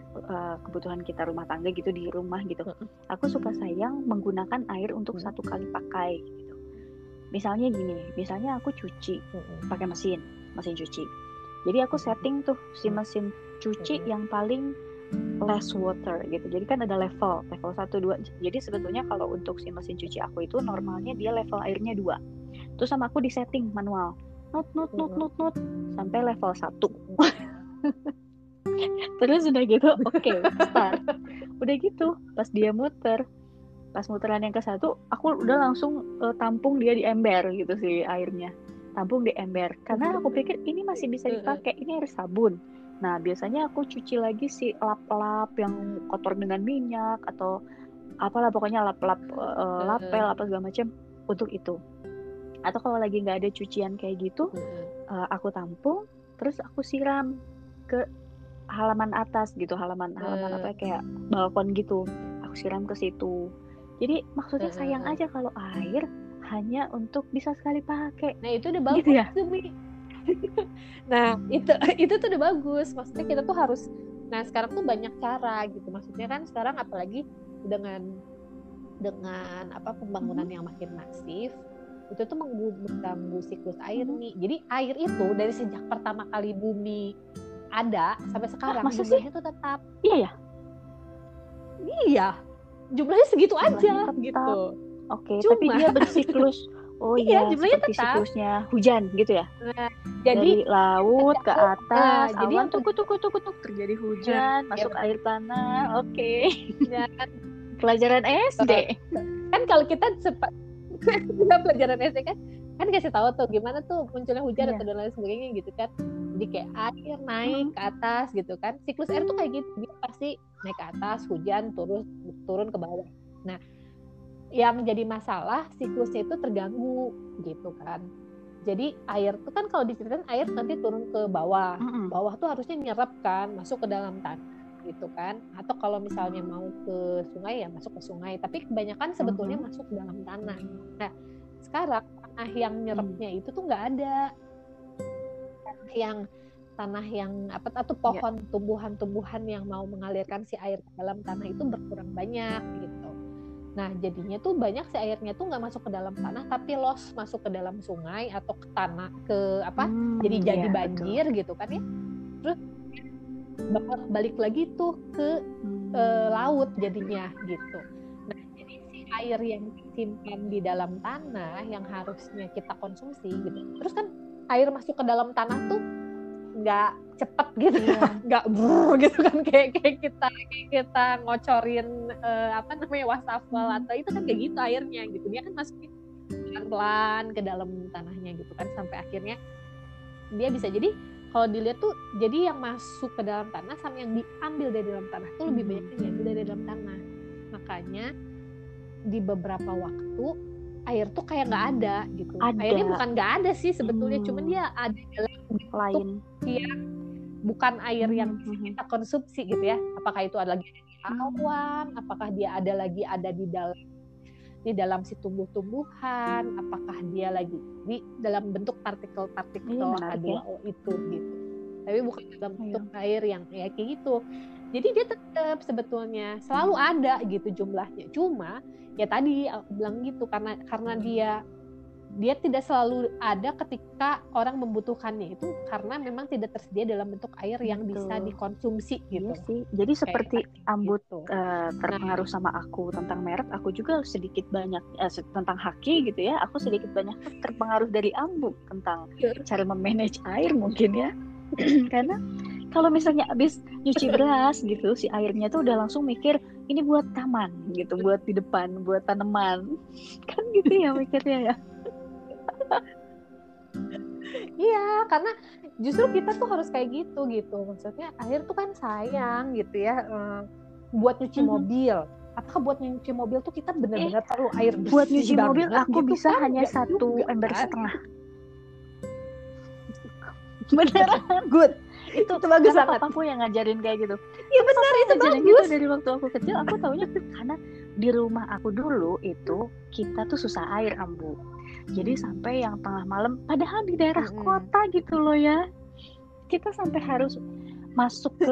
kebutuhan kita rumah tangga gitu di rumah gitu. Aku suka sayang menggunakan air untuk satu kali pakai gitu. Misalnya gini, misalnya aku cuci pakai mesin cuci. Jadi aku setting tuh si mesin cuci yang paling less water gitu. Jadi kan ada level 1, 2. Jadi sebetulnya kalau untuk si mesin cuci aku itu normalnya dia level airnya 2. Terus sama aku disetting manual. Not sampai level 1. Terus udah gitu, oke, start. Udah gitu, pas dia muter, pas muteran yang ke 1, aku udah langsung tampung dia di ember gitu sih airnya. Tampung di ember. Karena aku pikir ini masih bisa dipakai, ini air sabun. Nah biasanya aku cuci lagi si lap-lap yang kotor dengan minyak atau apalah pokoknya lap-lap lapel apa segala macam untuk itu. Atau kalau lagi nggak ada cucian kayak gitu, aku tampung terus aku siram ke halaman atas gitu, halaman apa kayak balkon gitu, aku siram ke situ. Jadi maksudnya sayang aja kalau air hanya untuk bisa sekali pakai. Nah itu udah bagus gitu ya. Nah itu tuh udah bagus, maksudnya kita tuh harus, nah sekarang tuh banyak cara gitu, maksudnya kan sekarang apalagi dengan apa pembangunan yang makin masif itu tuh mengganggu siklus air nih. Jadi air itu dari sejak pertama kali bumi ada sampai sekarang jumlahnya tuh tetap iya jumlahnya segitu aja gitu. Oke, tapi dia bersiklus. Oh iya, jumlahnya tetap. Siklusnya hujan gitu ya. Nah, jadi dari laut ke atas, awan tuku-tuku terjadi hujan, masuk air tanah. Oke. Ya kan pelajaran SD. Kan kalau kita pelajaran SD kan kasih tahu tuh gimana tuh munculnya hujan atau dan lain sebagainya gitu kan. Jadi kayak air naik ke atas gitu kan. Siklus air tuh kayak gitu, dia pasti naik ke atas, hujan, turun ke bawah. Nah, yang menjadi masalah siklusnya itu terganggu gitu kan. Jadi air itu kan kalau diceritain air nanti turun ke bawah, bawah tuh harusnya nyerap kan, masuk ke dalam tanah gitu kan, atau kalau misalnya mau ke sungai ya masuk ke sungai, tapi kebanyakan sebetulnya masuk ke dalam tanah. Nah sekarang tanah yang nyerapnya itu tuh nggak ada, yang tanah yang apa atau pohon tumbuhan-tumbuhan yang mau mengalirkan si air ke dalam tanah itu berkurang banyak gitu. Nah, jadinya tuh banyak si airnya tuh nggak masuk ke dalam tanah, tapi los masuk ke dalam sungai atau ke tanah, ke apa? Jadi banjir betul. Gitu kan ya. Terus balik lagi tuh ke laut jadinya gitu. Nah, jadi si air yang disimpan di dalam tanah yang harusnya kita konsumsi gitu. Terus kan air masuk ke dalam tanah tuh nggak cepet gitu, nggak brrr gitu kan, kayak kita ngocorin wastafel atau itu kan kayak gitu airnya gitu, dia kan masukin pelan-pelan ke dalam tanahnya gitu kan, sampai akhirnya dia bisa jadi kalau dilihat tuh jadi yang masuk ke dalam tanah sama yang diambil dari dalam tanah tuh lebih banyak yang diambil dari dalam tanah. Makanya di beberapa waktu air tuh kayak nggak ada gitu. Ada. Airnya bukan nggak ada sih sebetulnya, cuman dia ada dalam lain yang bukan air yang kita konsumsi gitu ya. Apakah itu ada lagi di awan, apakah dia ada lagi ada di dalam si tumbuh-tumbuhan, apakah dia lagi di dalam bentuk partikel-partikel H2O itu gitu. Tapi bukan dalam bentuk air yang ya kayak gitu. Jadi dia tetap sebetulnya selalu ada gitu jumlahnya. Cuma ya tadi aku bilang gitu karena dia tidak selalu ada ketika orang membutuhkannya itu karena memang tidak tersedia dalam bentuk air yang bisa dikonsumsi gitu. Iya sih. Jadi seperti Ambut gitu. Terpengaruh sama aku tentang merek, aku juga sedikit banyak tentang Haki gitu ya. Aku sedikit banyak terpengaruh dari Ambut tentang cara memanage air mungkin ya. Karena kalau misalnya abis nyuci beras gitu, si airnya tuh udah langsung mikir ini buat taman gitu, buat di depan, buat tanaman, kan gitu ya mikirnya ya. Iya, karena justru kita tuh harus kayak gitu, maksudnya air tuh kan sayang gitu ya, buat nyuci mobil. Apakah buat nyuci mobil tuh kita benar-benar perlu air bersih? Buat nyuci mobil aku gitu bisa kan, hanya 1,5 ember. Beneran good. Itu bagus banget. Papaku yang ngajarin kayak gitu. Iya benar, itu bagus. Gitu, dari waktu aku kecil aku taunya karena di rumah aku dulu itu kita tuh susah air, Ambu. Jadi sampai yang tengah malam, padahal di daerah kota gitu loh ya. Kita sampai harus masuk ke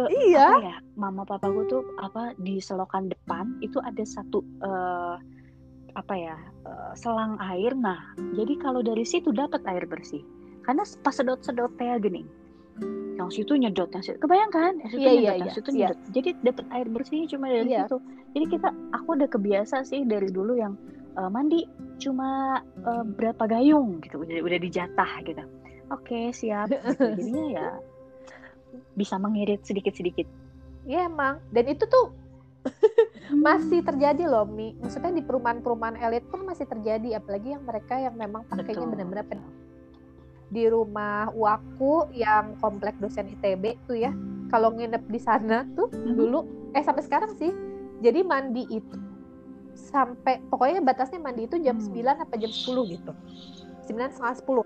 mama papaku tuh di selokan depan itu ada satu selang air. Nah, jadi kalau dari situ dapat air bersih. Karena pas sedot-sedotnya gini. Yang situ nyedot, yang situ kebayangkan, yang situ nyedot, yang situ nyedot. Jadi dapat air bersihnya cuma dari situ. Jadi aku udah kebiasa sih dari dulu yang mandi cuma berapa gayung gitu, udah dijatah gitu. Oke, siap. Jadinya ya bisa mengirit sedikit-sedikit. Iya emang. Dan itu tuh masih terjadi loh, Mi. Maksudnya di perumahan-perumahan elit pun masih terjadi, apalagi yang mereka yang memang pakainya benar-benar di rumah uakku yang komplek dosen ITB tuh ya, kalau nginep di sana tuh dulu sampai sekarang sih, jadi mandi itu sampai pokoknya batasnya mandi itu jam 9 apa jam 10 gitu, 9:30 10.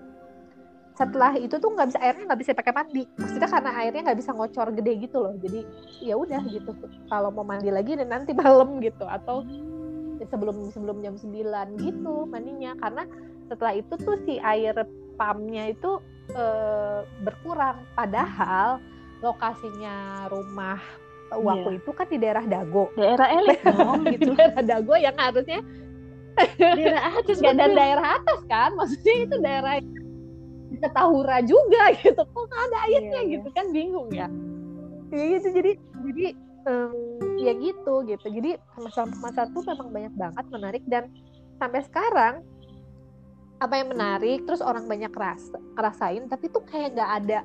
Setelah itu tuh airnya nggak bisa pakai mandi, maksudnya karena airnya nggak bisa ngocor gede gitu loh, jadi ya udah gitu kalau mau mandi lagi dan nanti malam gitu atau sebelum jam 9 gitu mandinya, karena setelah itu tuh si air pumpnya itu berkurang. Padahal lokasinya rumah uakku itu kan di daerah Dago. Daerah elit dong gitu. Daerah Dago yang harusnya daerah atas dan daerah atas kan. Maksudnya itu daerah Ketahura juga gitu. Kok nggak ada airnya gitu kan, bingung ya. Ya gitu, jadi gitu. Jadi permasalahan itu memang banyak banget menarik, dan sampai sekarang apa yang menarik, terus orang banyak ngerasain, tapi tuh kayak nggak ada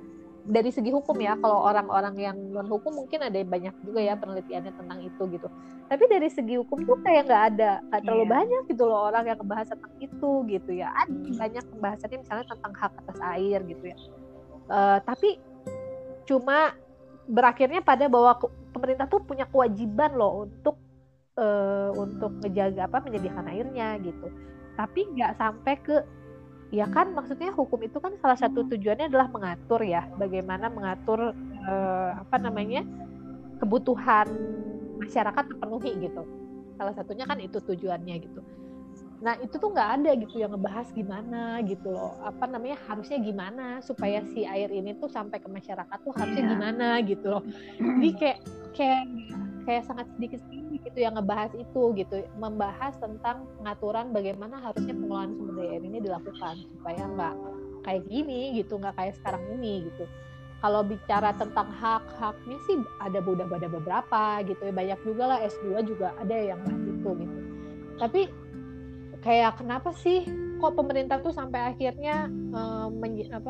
dari segi hukum ya, kalau orang-orang yang non hukum mungkin ada banyak juga ya penelitiannya tentang itu gitu, tapi dari segi hukum tuh kayak nggak ada, nggak terlalu banyak gitu loh orang yang ngebahas tentang itu gitu ya. Ada banyak pembahasannya misalnya tentang hak atas air gitu ya, tapi cuma berakhirnya pada bahwa pemerintah tuh punya kewajiban loh untuk menjaga menyediakan airnya gitu, tapi nggak sampai ke, ya kan maksudnya hukum itu kan salah satu tujuannya adalah mengatur ya, bagaimana mengatur kebutuhan masyarakat terpenuhi gitu, salah satunya kan itu tujuannya gitu. Nah itu tuh nggak ada gitu yang ngebahas gimana gitu loh, harusnya gimana supaya si air ini tuh sampai ke masyarakat tuh harusnya gimana gitu loh. Jadi kayak sangat sedikit itu yang ngebahas itu gitu, membahas tentang pengaturan bagaimana harusnya pengelolaan sumber daya air ini dilakukan supaya nggak kayak gini gitu, nggak kayak sekarang ini gitu. Kalau bicara tentang hak-haknya sih ada beberapa gitu, banyak juga lah, S2 juga ada yang bahas itu gitu. Tapi kayak kenapa sih kok pemerintah tuh sampai akhirnya menyerahkan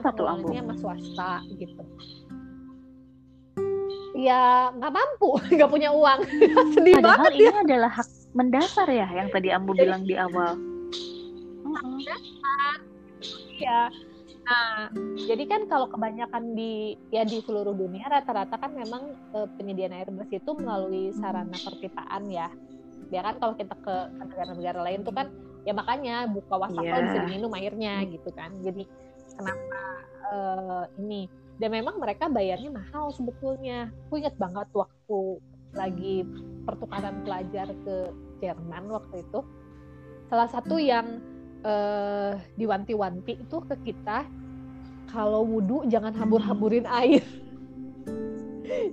pengelolaannya sama swasta gitu? Ya nggak mampu, nggak punya uang, sedih padahal banget. Padahal ini adalah hak mendasar ya yang tadi Ambu bilang di awal. Hak mendasar. Ya, nah, jadi kan kalau kebanyakan di seluruh dunia rata-rata kan memang penyediaan air bersih itu melalui sarana perpipaan ya. Ya kan kalau kita ke negara-negara lain tuh kan ya makanya buka wastafel bisa diminum airnya gitu kan. Jadi kenapa ini? Dan memang mereka bayarnya mahal sebetulnya. Aku ingat banget waktu lagi pertukaran pelajar ke Jerman waktu itu. Salah satu yang diwanti-wanti itu ke kita kalau wudu jangan hambur-hamburin air.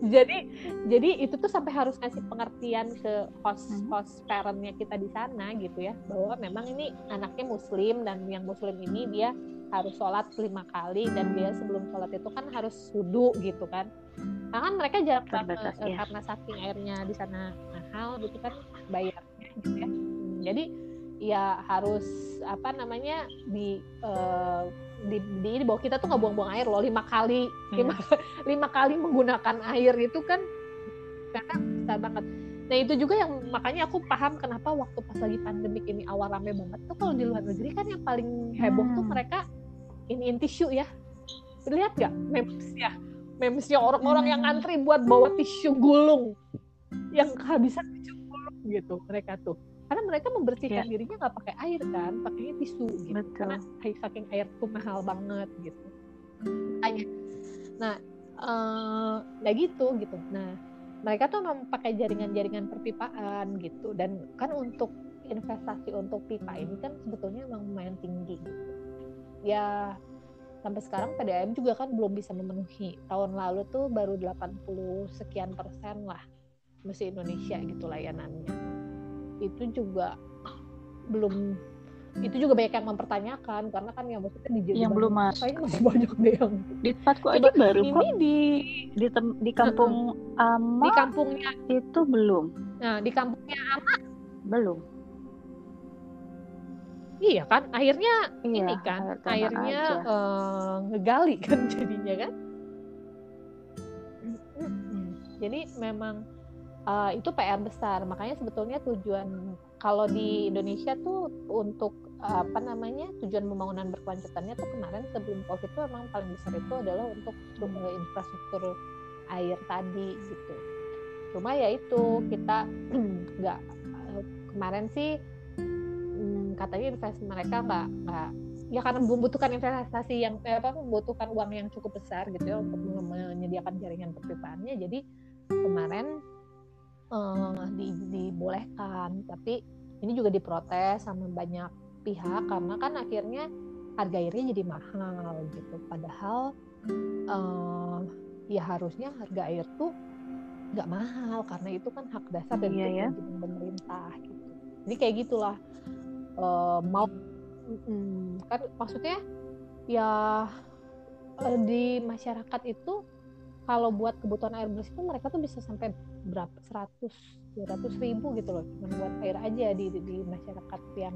jadi itu tuh sampai harus ngasih pengertian ke host parentnya kita di sana gitu ya, bahwa memang ini anaknya muslim dan yang muslim ini dia harus sholat 5 kali dan dia sebelum sholat itu kan harus wudu gitu kan. Nah kan mereka jarang karena saking airnya di sana mahal gitu kan bayarnya gitu ya. Jadi ya harus di bahwa kita tuh nggak buang-buang air loh, 5 kali 5 kali menggunakan air itu kan karena besar banget. Nah itu juga yang makanya aku paham kenapa waktu pas lagi pandemik ini awal rame banget tuh kalau di luar negeri kan yang paling heboh tuh mereka in tisu ya. Lihat nggak memesnya orang-orang yang antri buat bawa tisu gulung yang kehabisan tisu gulung gitu mereka tuh. Karena mereka membersihkan dirinya nggak pakai air kan, pakainya tisu gitu. Betul. Karena saking air tuh mahal banget gitu. Nah gitu. Nah mereka tuh memakai jaringan-jaringan perpipaan gitu, dan kan untuk investasi untuk pipa ini kan sebetulnya memang lumayan tinggi. Ya sampai sekarang PDAM juga kan belum bisa memenuhi. Tahun lalu tuh baru 80 sekian persen lah masih Indonesia gitu layanannya. Itu juga banyak yang mempertanyakan karena kan yang maksudnya yang belum masih banyak deh yang di tempatku aja baru kok di kampung Ama, di kampungnya itu belum. Nah di kampungnya Ama belum. Iya kan akhirnya ini kan akhirnya ngegali kan jadinya kan. Jadi memang itu PR besar, makanya sebetulnya tujuan kalau di Indonesia tuh untuk tujuan pembangunan berkelanjutannya tuh kemarin sebelum COVID tuh memang paling besar itu adalah untuk infrastruktur air tadi gitu. Cuma ya itu kita nggak kemarin sih katanya investasi mereka nggak ya karena membutuhkan investasi yang membutuhkan uang yang cukup besar gitu ya untuk menyediakan jaringan perpipaannya. Jadi kemarin dibolehkan, tapi ini juga diprotes sama banyak pihak karena kan akhirnya harga airnya jadi mahal gitu. Padahal ya harusnya harga air tuh nggak mahal karena itu kan hak dasar dari pemerintah. Gitu. Jadi kayak gitulah kan maksudnya ya di masyarakat itu. Kalau buat kebutuhan air bersih itu mereka tuh bisa sampai berapa 100-200 ribu gitu loh, cuma buat air aja di masyarakat yang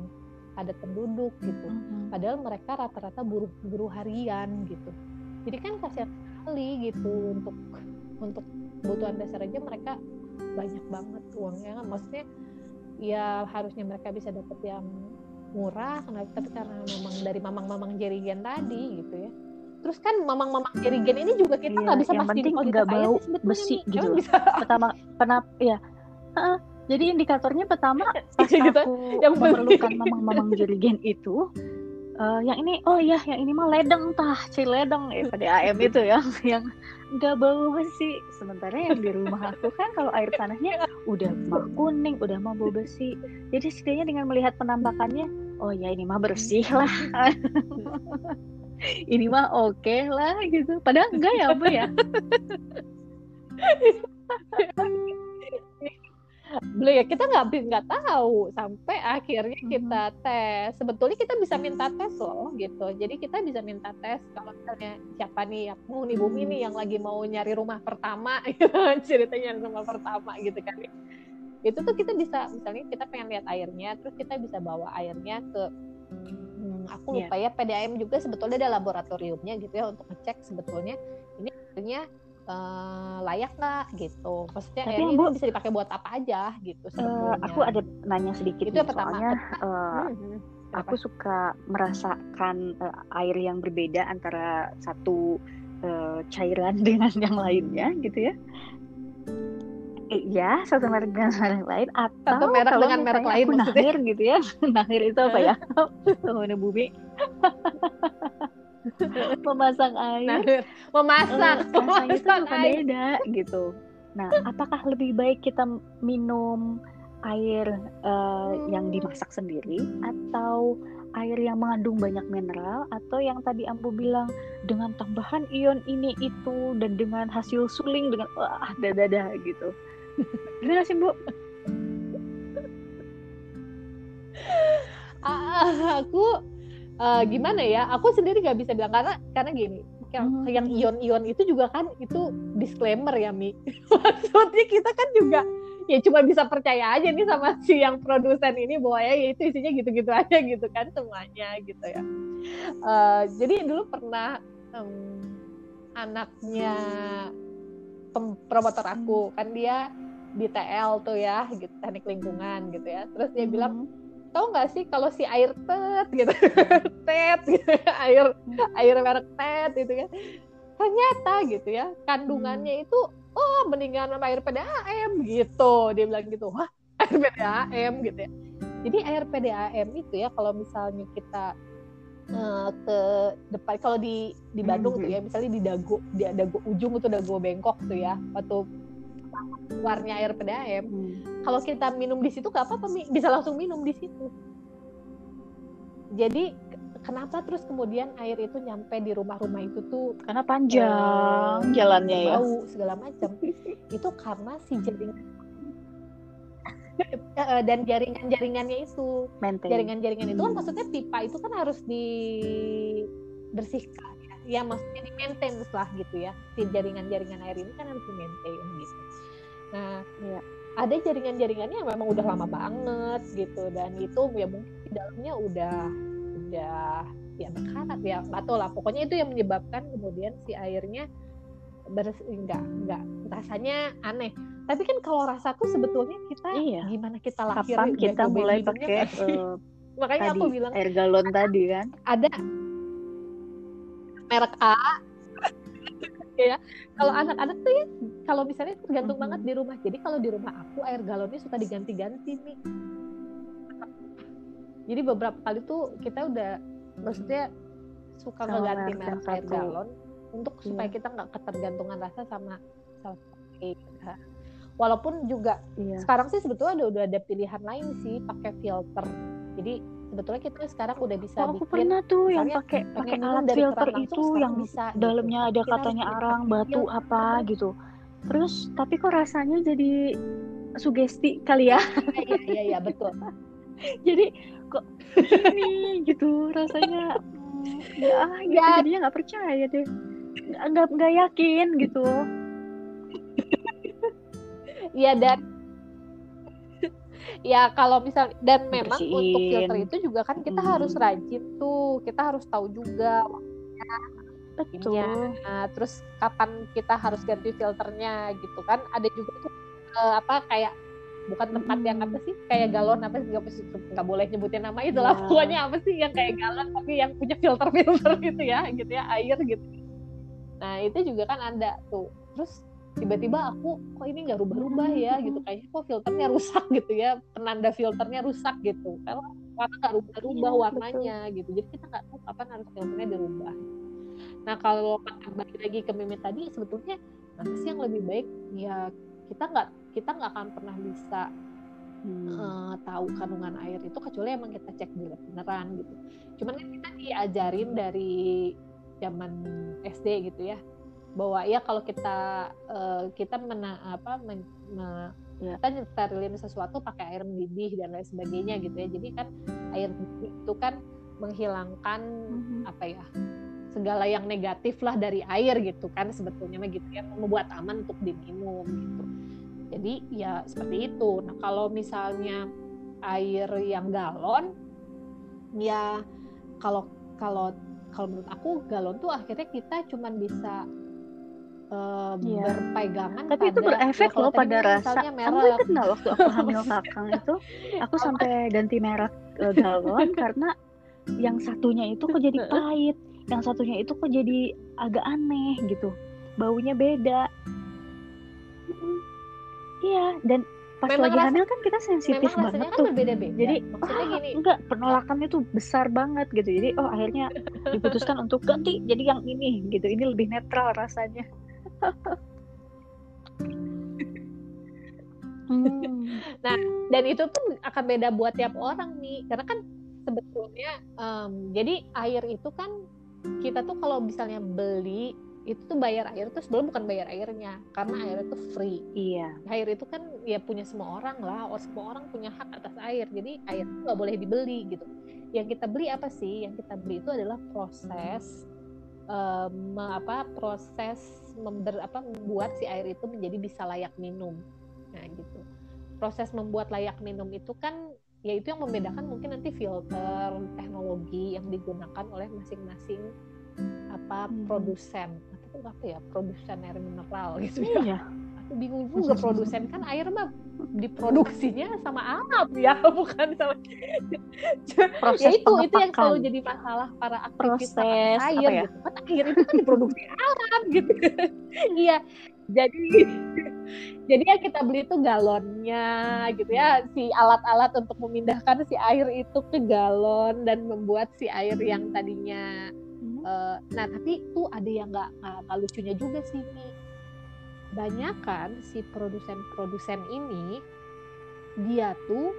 padat penduduk gitu. Padahal mereka rata-rata buruh harian gitu. Jadi kan kasihan sekali gitu untuk kebutuhan dasar aja mereka banyak banget uangnya. Maksudnya ya harusnya mereka bisa dapat yang murah, tapi karena memang dari mamang-mamang jerigen tadi gitu ya. Terus kan mamang-mamang jerigen ini juga kita nggak bisa pastiin kualitas airnya sebetulnya gitu. Jadi indikatornya pertama pas aku memerlukan mamang-mamang jerigen itu yang ini yang ini mah ledeng tah ciledeng PDAM itu yang nggak bau besi. Sementara yang di rumah aku kan kalau air tanahnya udah mah kuning udah mah bau besi. Jadi setidaknya dengan melihat penampakannya ini mah bersih lah. Ini mah oke lah gitu. Padahal enggak ya Bu ya. Belum ya, kita nggak tahu sampai akhirnya kita tes. Sebetulnya kita bisa minta tes loh gitu. Jadi kita bisa minta tes kalau misalnya siapa nih yang mau nih Bumi nih yang lagi mau nyari rumah pertama gitu. Ceritanya rumah pertama gitu kan. Itu tuh kita bisa misalnya kita pengen lihat airnya, terus kita bisa bawa airnya ke aku lupa ya, PDAM juga sebetulnya ada laboratoriumnya gitu ya untuk ngecek sebetulnya ini airnya layak nggak gitu, maksudnya tapi ini Bu, bisa dipakai buat apa aja gitu. Aku ada nanya sedikit itu nih, soalnya aku suka merasakan air yang berbeda antara satu cairan dengan yang lainnya gitu ya. Iya, satu merek dengan merek lain atau satu merek dengan merek lain nahir gitu ya. Nahir itu apa ya? Pengguna Bumi. Memasang air, nah, memasang air beda gitu. Nah, apakah lebih baik kita minum air yang dimasak sendiri atau air yang mengandung banyak mineral atau yang tadi Ampu bilang dengan tambahan ion ini itu dan dengan hasil suling dengan dadah gitu. Gimana sih Bu? Aku gimana ya, aku sendiri nggak bisa bilang karena gini, yang ion-ion itu juga kan itu disclaimer ya Mi. Maksudnya kita kan juga ya cuma bisa percaya aja nih sama si yang produsen ini bahwa ya itu isinya gitu-gitu aja gitu kan semuanya gitu ya. Jadi dulu pernah anaknya promotor aku kan dia di TL tuh ya gitu, teknik lingkungan gitu ya, terus dia bilang tahu nggak sih kalau si air tet gitu air merek tet gitu kan ternyata gitu ya kandungannya itu mendingan sama air PDAM gitu, dia bilang gitu. Wah, air PDAM gitu ya, jadi air PDAM itu ya kalau misalnya kita ke depan kalau di Bandung tuh ya misalnya di Dago Ujung itu Dago Bengkok tuh ya waktu luarnya air PDAM, kalau kita minum di situ nggak apa-apa, bisa langsung minum di situ. Jadi kenapa terus kemudian air itu nyampe di rumah-rumah itu tuh karena panjang jalannya ya, bau segala macam. Itu karena si jaringan dan jaringannya itu menteng. Jaringan itu kan maksudnya pipa itu kan harus dibersihkan ya, maksudnya di maintain lah gitu ya, si jaringan-jaringan air ini kan harus di maintain gitu. Nah ya, ada jaringan-jaringannya yang memang udah lama banget gitu dan itu ya mungkin di dalamnya udah ya berkarat ya atau lah pokoknya itu yang menyebabkan kemudian si airnya enggak rasanya aneh. Tapi kan kalau rasaku sebetulnya kita gimana kita lahir kita mulai pakai makanya tadi, aku bilang air galon tadi kan ada merek A. Ya, kalau anak-anak tuh ya, kalau misalnya tergantung banget di rumah. Jadi kalau di rumah aku air galonnya suka diganti-ganti nih. Jadi beberapa kali tuh kita udah maksudnya suka ngeganti merek air galon untuk supaya kita nggak ketergantungan rasa sama kita. Walaupun juga sekarang sih sebetulnya udah ada pilihan lain sih pakai filter. Jadi sebetulnya kita sekarang udah bisa aku bikin. Pernah tuh yang pakai alat filter itu yang bisa dalamnya gitu. Ada katanya arang, batu apa gitu. Terus tapi kok rasanya jadi sugesti kali ya? Iya betul. Jadi kok ini gitu rasanya dia nggak percaya deh, nggak yakin gitu. Iya dan ya kalau misal dan memang bersihin. Untuk filter itu juga kan kita harus rajin tuh, kita harus tahu juga waktunya, betul. Nah, terus kapan kita harus ganti filternya gitu kan? Ada juga tuh apa kayak bukan tempat yang apa sih kayak galon apa sih nggak boleh nyebutin nama itu lah pokoknya apa sih yang kayak galon tapi yang punya filter gitu ya air gitu. Nah itu juga kan ada tuh terus. Tiba-tiba aku kok ini nggak rubah-rubah ya gitu kayaknya kok filternya rusak gitu ya, penanda filternya rusak gitu karena warna nggak rubah-rubah warnanya betul. Gitu jadi kita nggak tahu kapan harus filternya dirubah. Nah kalau balik lagi ke Mimi tadi sebetulnya mana sih yang lebih baik ya, kita nggak akan pernah bisa tahu kandungan air itu kecuali emang kita cek beneran gitu. Cuman kan kita diajarin dari zaman SD gitu ya bahwa ya kalau kita sterilin sesuatu pakai air mendidih dan lain sebagainya gitu ya. Jadi kan air mendidih itu kan menghilangkan segala yang negatif lah dari air gitu kan sebetulnya gitu ya, membuat aman untuk diminum gitu. Jadi ya seperti itu. Nah, kalau misalnya air yang galon ya kalau menurut aku galon tuh akhirnya kita cuman bisa berpegangan tapi pada, itu berefek ya, loh pada rasa. Kamu ingat nggak waktu aku hamil Kakang itu aku sampai ganti merek galon karena yang satunya itu kok jadi pahit, yang satunya itu kok jadi agak aneh gitu, baunya beda. Iya, dan pas memang lagi hamil kan kita sensitif banget tuh. Kan beda-beda. Jadi penolakannya tuh besar banget gitu. Jadi akhirnya diputuskan untuk ganti jadi yang ini gitu. Ini lebih netral rasanya. Nah, dan itu pun akan beda buat tiap orang nih. Karena kan sebetulnya jadi air itu kan kita tuh kalau misalnya beli itu tuh bayar air tuh sebelum bukan bayar airnya karena air itu free. Iya. Air itu kan ya punya semua orang lah, semua orang punya hak atas air. Jadi air itu nggak boleh dibeli gitu. Yang kita beli apa sih? Yang kita beli itu adalah proses membuat si air itu menjadi bisa layak minum. Nah gitu. Proses membuat layak minum itu kan ya itu yang membedakan mungkin nanti filter, teknologi yang digunakan oleh masing-masing produsen air mineral gitu ya. Aku bingung juga produsen kan air mah diproduksinya sama Arab ya, bukan sama proses ya, itu yang selalu jadi masalah para aktivis tentang air ya? Gitu kan air itu kan diproduksi Arab gitu. Iya. Jadi yang kita beli itu galonnya gitu ya, si alat-alat untuk memindahkan si air itu ke galon dan membuat si air yang tadinya nah tapi itu ada yang nggak lucunya juga sih nih. Banyak kan si produsen ini dia tuh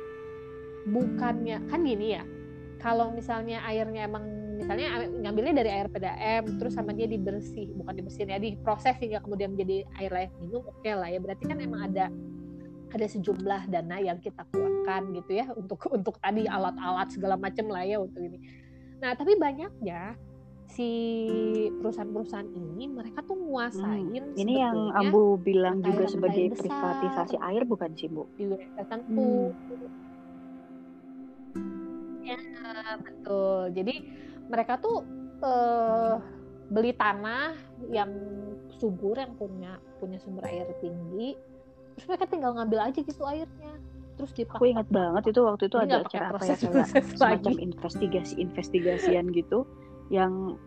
bukannya kan gini ya, kalau misalnya airnya emang misalnya ngambilnya dari air PDM terus sama dia dibersihin ya, diproses hingga kemudian menjadi air layak minum, oke lah ya, berarti kan emang ada sejumlah dana yang kita keluarkan gitu ya untuk tadi alat-alat segala macam lah ya untuk ini. Nah tapi banyaknya si perusahaan-perusahaan ini mereka tuh nguasain ini yang Ambu bilang juga sebagai besar, privatisasi air bukan sih Bu? Di wilayah tertentu. Ya betul. Jadi mereka tuh beli tanah yang subur yang punya sumber air tinggi, terus mereka tinggal ngambil aja gitu airnya. Terus dipakai. Aku ingat banget itu waktu itu ada acara apa ya semacam investigasi-investigasian gitu. Yang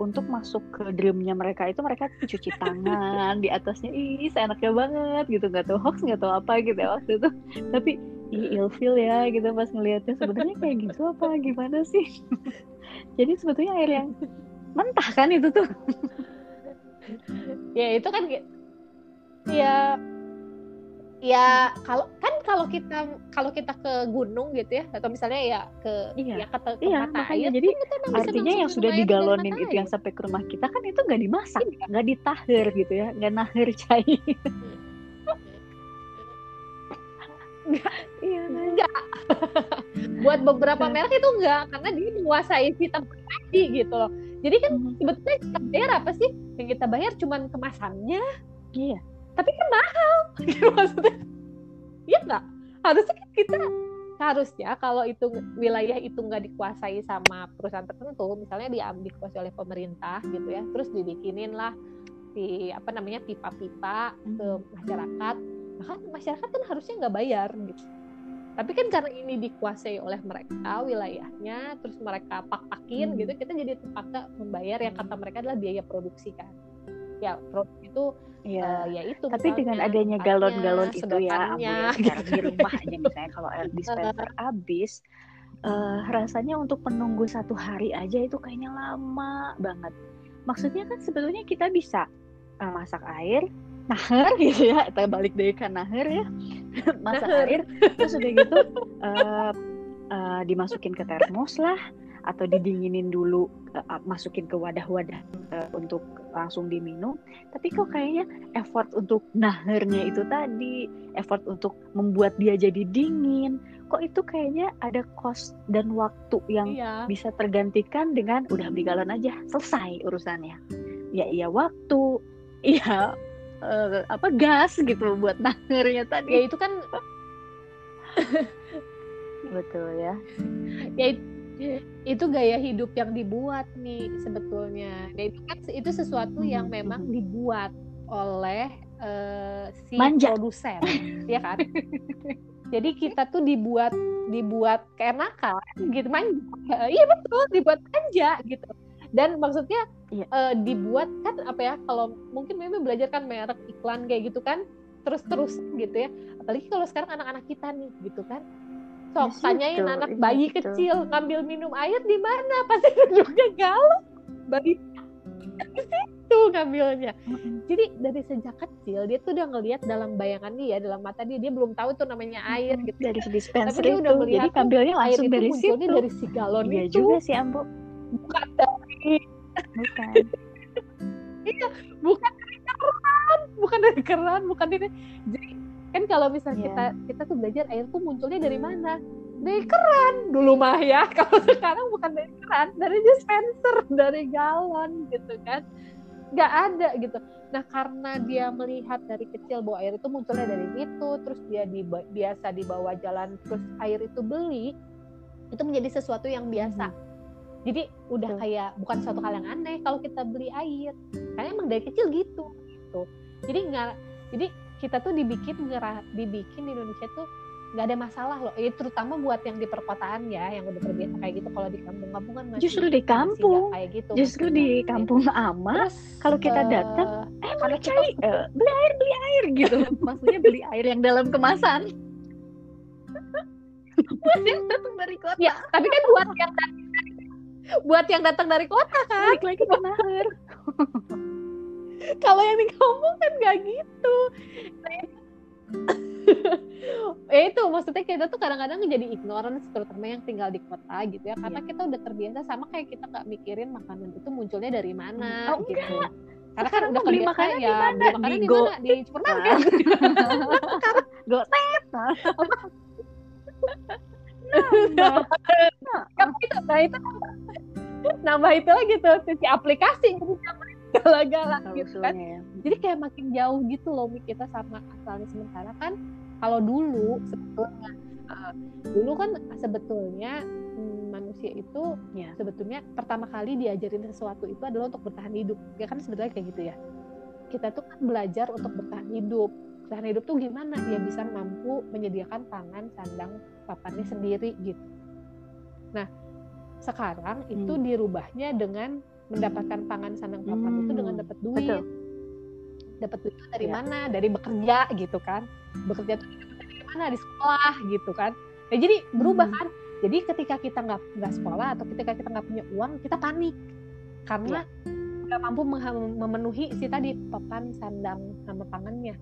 untuk masuk ke dreamnya mereka itu mereka cuci tangan di atasnya, seenaknya banget gitu, nggak tahu hoax nggak tahu apa gitu waktu itu, tapi ilfil ya gitu pas ngelihatnya sebetulnya kayak gitu apa gimana sih. Jadi sebetulnya air yang mentah kan itu tuh. Ya itu kan ya kalau kita ke gunung gitu ya atau misalnya ya ke mata air, jadi artinya yang sudah digalonin itu air. Yang sampai ke rumah kita kan itu nggak dimasak, nggak ditahir gitu ya, nggak nahir cair. Nggak. Buat beberapa merek itu nggak, karena dia menguasai si tempat tadi gitu loh. Jadi kan sebetulnya kita bayar apa sih? Yang kita bayar cuman kemasannya. Iya. Tapi kan mahal, maksudnya, ya nggak. Harusnya kita kalau itu wilayah itu nggak dikuasai sama perusahaan tertentu, misalnya dikuasai oleh pemerintah gitu ya, terus dibikinin lah pipa-pipa ke masyarakat, bahkan masyarakat kan harusnya nggak bayar gitu. Tapi kan karena ini dikuasai oleh mereka wilayahnya, terus mereka pak-pakin gitu, kita jadi terpaksa membayar yang kata mereka adalah biaya produksi kan. Ya produk itu ya itu. Tapi dengan adanya galon-galon itu ya, sekarang di rumah aja misalnya kalau air dispenser habis, rasanya untuk menunggu 1 hari aja itu kayaknya lama banget. Maksudnya kan sebetulnya kita bisa masak air, nahar gitu ya, kita balik dari kan nahar ya, masak air, terus udah gitu dimasukin ke termos lah, atau didinginin dulu, masukin ke wadah-wadah untuk langsung diminum. Tapi kok kayaknya effort untuk nahernya itu tadi, effort untuk membuat dia jadi dingin, kok itu kayaknya ada cost dan waktu yang bisa tergantikan dengan udah beli galon aja, selesai urusannya. Ya iya waktu, iya gas gitu buat nahernya tadi. Ya itu kan betul ya. Ya itu gaya hidup yang dibuat nih sebetulnya. Ya itu kan itu sesuatu yang memang dibuat oleh si produsen, ya kan? Jadi kita tuh dibuat keenakan gitu, iya betul, dibuat manja gitu. Dan maksudnya dibuat kan apa ya? Kalau mungkin memang belajar kan merek iklan kayak gitu kan, terus gitu ya. Apalagi kalau sekarang anak-anak kita nih gitu kan. Sok tanyain itu, anak bayi itu. Kecil ngambil minum air di mana, pasti nunjuknya galon bayi itu ngambilnya. Jadi dari sejak kecil dia tuh udah ngelihat dalam bayangan dia, dalam mata dia belum tahu tuh namanya air gitu. Dari dispenser itu udah melihat, jadi ngambilnya langsung dari situ, dari si galon itu. Iya juga sih Ambo. Bukan. Iya, bukan dari keran, bukan dari. Jadi kan kalau misalnya kita tuh belajar air tuh munculnya dari mana? Dari keran dulu mah ya. Kalau sekarang bukan dari keran, dari dispenser, dari galon gitu kan. Nggak ada gitu. Nah karena dia melihat dari kecil bahwa air itu munculnya dari itu, terus dia biasa dibawa jalan, terus air itu beli, itu menjadi sesuatu yang biasa. Jadi udah kayak bukan suatu hal yang aneh kalau kita beli air. Karena emang dari kecil gitu. Jadi kita tuh dibikin di Indonesia tuh nggak ada masalah loh, terutama buat yang di perkotaan ya, yang udah terbiasa kayak gitu. Kalau di kampung-kampung kan masih, di kampung Ama kalau kita datang mau cari beli air gitu, maksudnya beli air yang dalam kemasan. Buat yang datang dari kota ya, tapi kan buat yang datang dari kota kan balik lagi ke naher. Kalau yang di kampung kan nggak gitu. Itu maksudnya kita tuh kadang-kadang menjadi ignorance, terutama yang tinggal di kota gitu ya, karena kita udah terbiasa, sama kayak kita nggak mikirin makanan itu munculnya dari mana gitu. Enggak. Karena sekarang kan udah beli makanan ya, di mana? Di supermarket. Gotep. Nah itu nambah itu lagi tuh sisi aplikasi gitu. Gala-gala gitu kan, jadi kayak makin jauh gitu loh kita sama asalnya. Sementara kan kalau dulu sebetulnya manusia itu sebetulnya pertama kali diajarin sesuatu itu adalah untuk bertahan hidup ya kan, sebetulnya kayak gitu ya. Kita tuh kan belajar untuk bertahan hidup tuh gimana ya, bisa mampu menyediakan pangan, sandang, papannya sendiri gitu. Nah sekarang itu dirubahnya dengan mendapatkan pangan, sandang, papan itu dengan dapat duit. Betul. Dapat duit itu dari mana? Dari bekerja gitu kan. Bekerja itu dari mana? Di sekolah gitu kan. Nah, jadi berubah kan. Jadi ketika kita nggak sekolah atau ketika kita nggak punya uang, kita panik karena nggak mampu memenuhi si tadi papan, sandang, sama pangannya.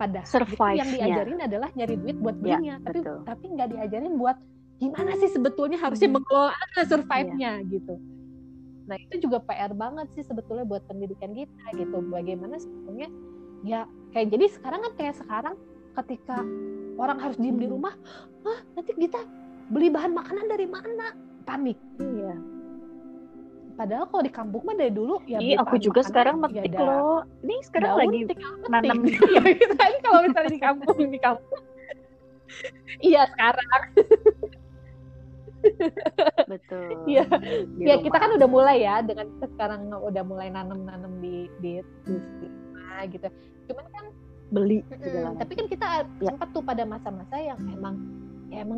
Padahal survive, yang diajarin adalah nyari duit buat belinya, tapi nggak diajarin buat gimana sih sebetulnya harusnya mengelola survive-nya gitu. Nah itu juga PR banget sih sebetulnya buat pendidikan kita gitu, bagaimana sebetulnya ya kayak jadi sekarang ketika orang harus diem di rumah, nanti kita beli bahan makanan dari mana, panik. Iya. Padahal kalau di kampung mah dari dulu ya. Iya, aku juga sekarang metik loh. Ini sekarang lagi nanam ya gitu kan, kalau misalnya di kampung. Iya sekarang. Betul. Ya kita kan udah mulai ya, dengan kita sekarang udah mulai nanam di rumah gitu. Cuman kan beli. Tapi kan kita sempat tuh pada masa-masa yang emang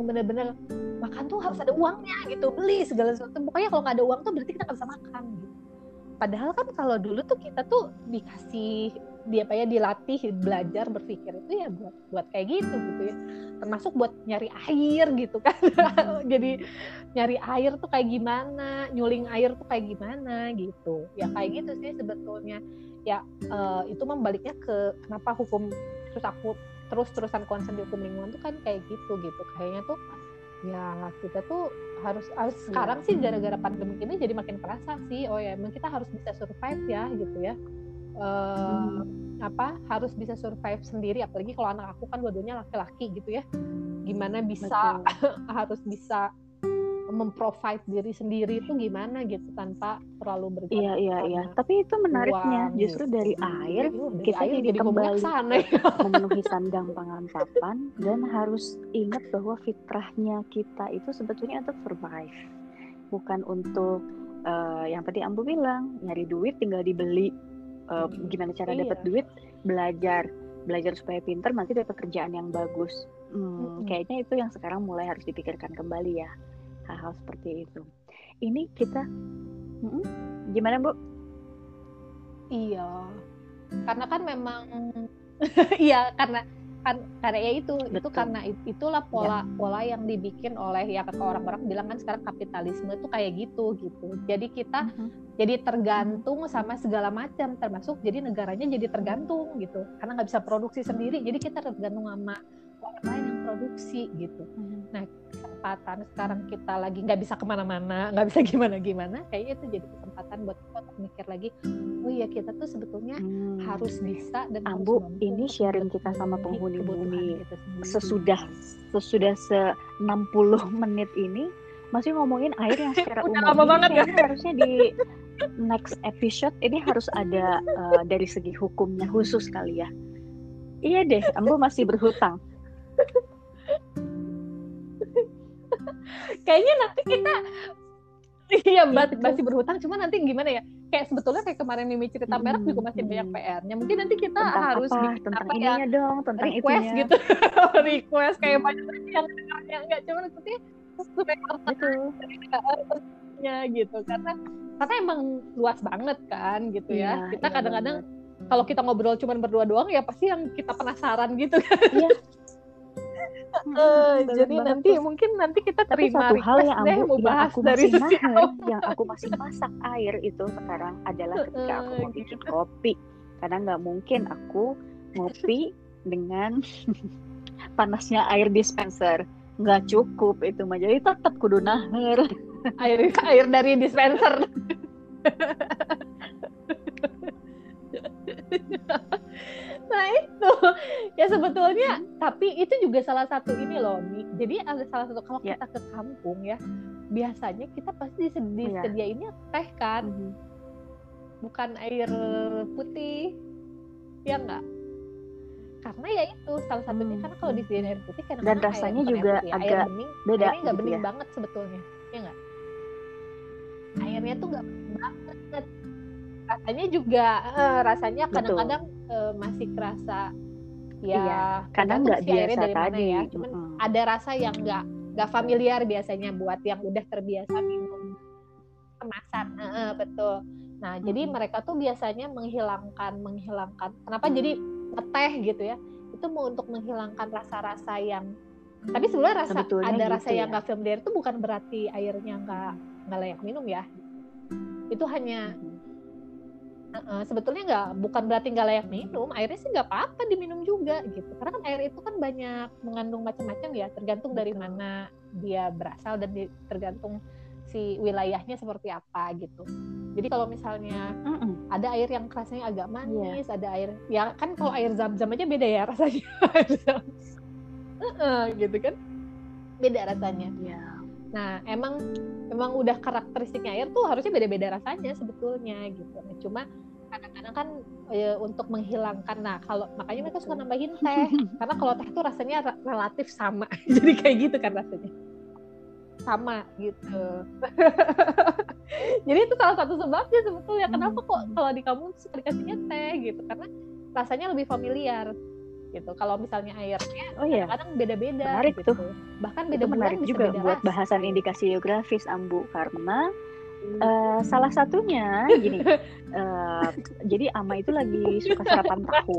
benar-benar makan tuh harus ada uangnya gitu, beli segala sesuatu. Pokoknya kalau nggak ada uang tuh berarti kita nggak bisa makan. Gitu. Padahal kan kalau dulu tuh kita tuh dikasih dilatih belajar berpikir itu ya buat kayak gitu ya, termasuk buat nyari air gitu kan. Jadi nyari air tuh kayak gimana, nyuling air tuh kayak gimana gitu ya, kayak gitu sih sebetulnya ya. Itu membaliknya ke kenapa hukum, terus aku terus-terusan konsen di hukum lingkungan tuh kan kayak gitu kayaknya tuh ya, kita tuh harus sekarang sih gara-gara pandemi ini jadi makin kerasa sih, oh ya emang kita harus bisa survive ya gitu ya, harus bisa survive sendiri, apalagi kalau anak aku kan dua-duanya laki-laki gitu ya, gimana bisa harus bisa memprovide diri sendiri itu gimana gitu tanpa terlalu bergantung. Iya. Tapi itu menariknya justru dari air kita air jadi kembali memenuhi sandang pangan papan dan harus ingat bahwa fitrahnya kita itu sebetulnya untuk survive, bukan untuk yang tadi Ambu bilang nyari duit tinggal dibeli, gimana cara dapat duit, belajar supaya pintar nanti dapat kerjaan yang bagus. Kayaknya itu yang sekarang mulai harus dipikirkan kembali ya. Hal-hal seperti itu. Ini kita gimana Bu? Iya, karena kan memang iya karena ya itu. Betul. Itu karena itulah pola yang dibikin oleh ya orang-orang bilang kan sekarang kapitalisme itu kayak gitu. Jadi kita jadi tergantung sama segala macam, termasuk jadi negaranya jadi tergantung gitu. Karena nggak bisa produksi sendiri, jadi kita tergantung sama orang lain yang produksi gitu. Nah, kesempatan sekarang kita lagi nggak bisa kemana-mana, nggak bisa gimana-gimana, kayaknya itu jadi kesempatan buat kita untuk mikir lagi, oh iya kita tuh sebetulnya harus bisa dan Ambu, harus mampu. Ini sharing kita sama penghuni bumi sesudah 60 menit ini masih ngomongin air yang secara umum ini harusnya di next episode ini harus ada dari segi hukumnya khusus kali ya. Iya deh, Ambu masih berhutang. Kayaknya nanti kita masih berhutang, cuma nanti gimana ya, kayak sebetulnya kayak kemarin Mimi cerita merek juga masih banyak PR-nya, mungkin nanti kita tentang harus tentang ininya ya, dong tentang request itunya. Gitu request kayak banyak yang enggak cuma nanti sebenarnya gitu karena emang luas banget kan gitu ya, kita kadang-kadang kalau kita ngobrol cuma berdua doang ya pasti yang kita penasaran gitu kan. Iya. Jadi nanti mungkin kita terima satu hal yang Ambu bahas dari sosial. Yang aku masih masak air itu sekarang adalah ketika aku mau bikin kopi, karena nggak mungkin aku ngopi dengan panasnya air dispenser, nggak cukup itu mah, jadi tetap kudu naher air dari dispenser. Nah itu ya sebetulnya, tapi itu juga salah satu ini loh. Jadi ada salah satu kalau kita ke kampung ya, biasanya kita pasti disediainnya teh kan, bukan air putih, ya nggak? Karena ya itu salah satunya karena kalau disediain air putih kan dan rasanya juga putih, agak bening, beda. Airnya nggak bening banget sebetulnya, ya nggak? Airnya tuh nggak bening banget. Rasanya kadang-kadang masih kerasa ya, kadang nggak biasa tadi ya, cuman ada rasa yang nggak familiar biasanya buat yang udah terbiasa minum kemasan. Betul. Nah jadi mereka tuh biasanya menghilangkan kenapa jadi teh gitu ya, itu mau untuk menghilangkan rasa-rasa yang tapi sebenarnya rasa yang nggak familiar itu bukan berarti airnya nggak layak minum ya, itu hanya sebetulnya bukan berarti nggak layak minum, airnya sih nggak apa-apa diminum juga gitu. Karena kan air itu kan banyak mengandung macam-macam ya, tergantung dari mana dia berasal dan tergantung si wilayahnya seperti apa gitu. Jadi kalau misalnya ada air yang rasanya agak manis, ada air ya kan kalau air zam-zam aja beda ya rasanya, gitu kan, beda rasanya. Nah emang udah karakteristiknya air tuh harusnya beda-beda rasanya sebetulnya gitu. Nah, cuma kadang-kadang kan untuk menghilangkan, nah kalau makanya mereka suka nambahin teh karena kalau teh tuh rasanya relatif sama, jadi kayak gitu kan rasanya sama gitu. Jadi itu salah satu sebabnya sebetulnya kenapa kok kalau di kampung suka dikasihnya teh gitu, karena rasanya lebih familiar gitu. Kalau misalnya airnya kadang beda-beda. Menarik gitu. Tuh. Bahkan beda-beda. Menarik juga buat bahasan indikasi geografis Ambu, karena salah satunya gini. Jadi Ama itu lagi suka sarapan tahu.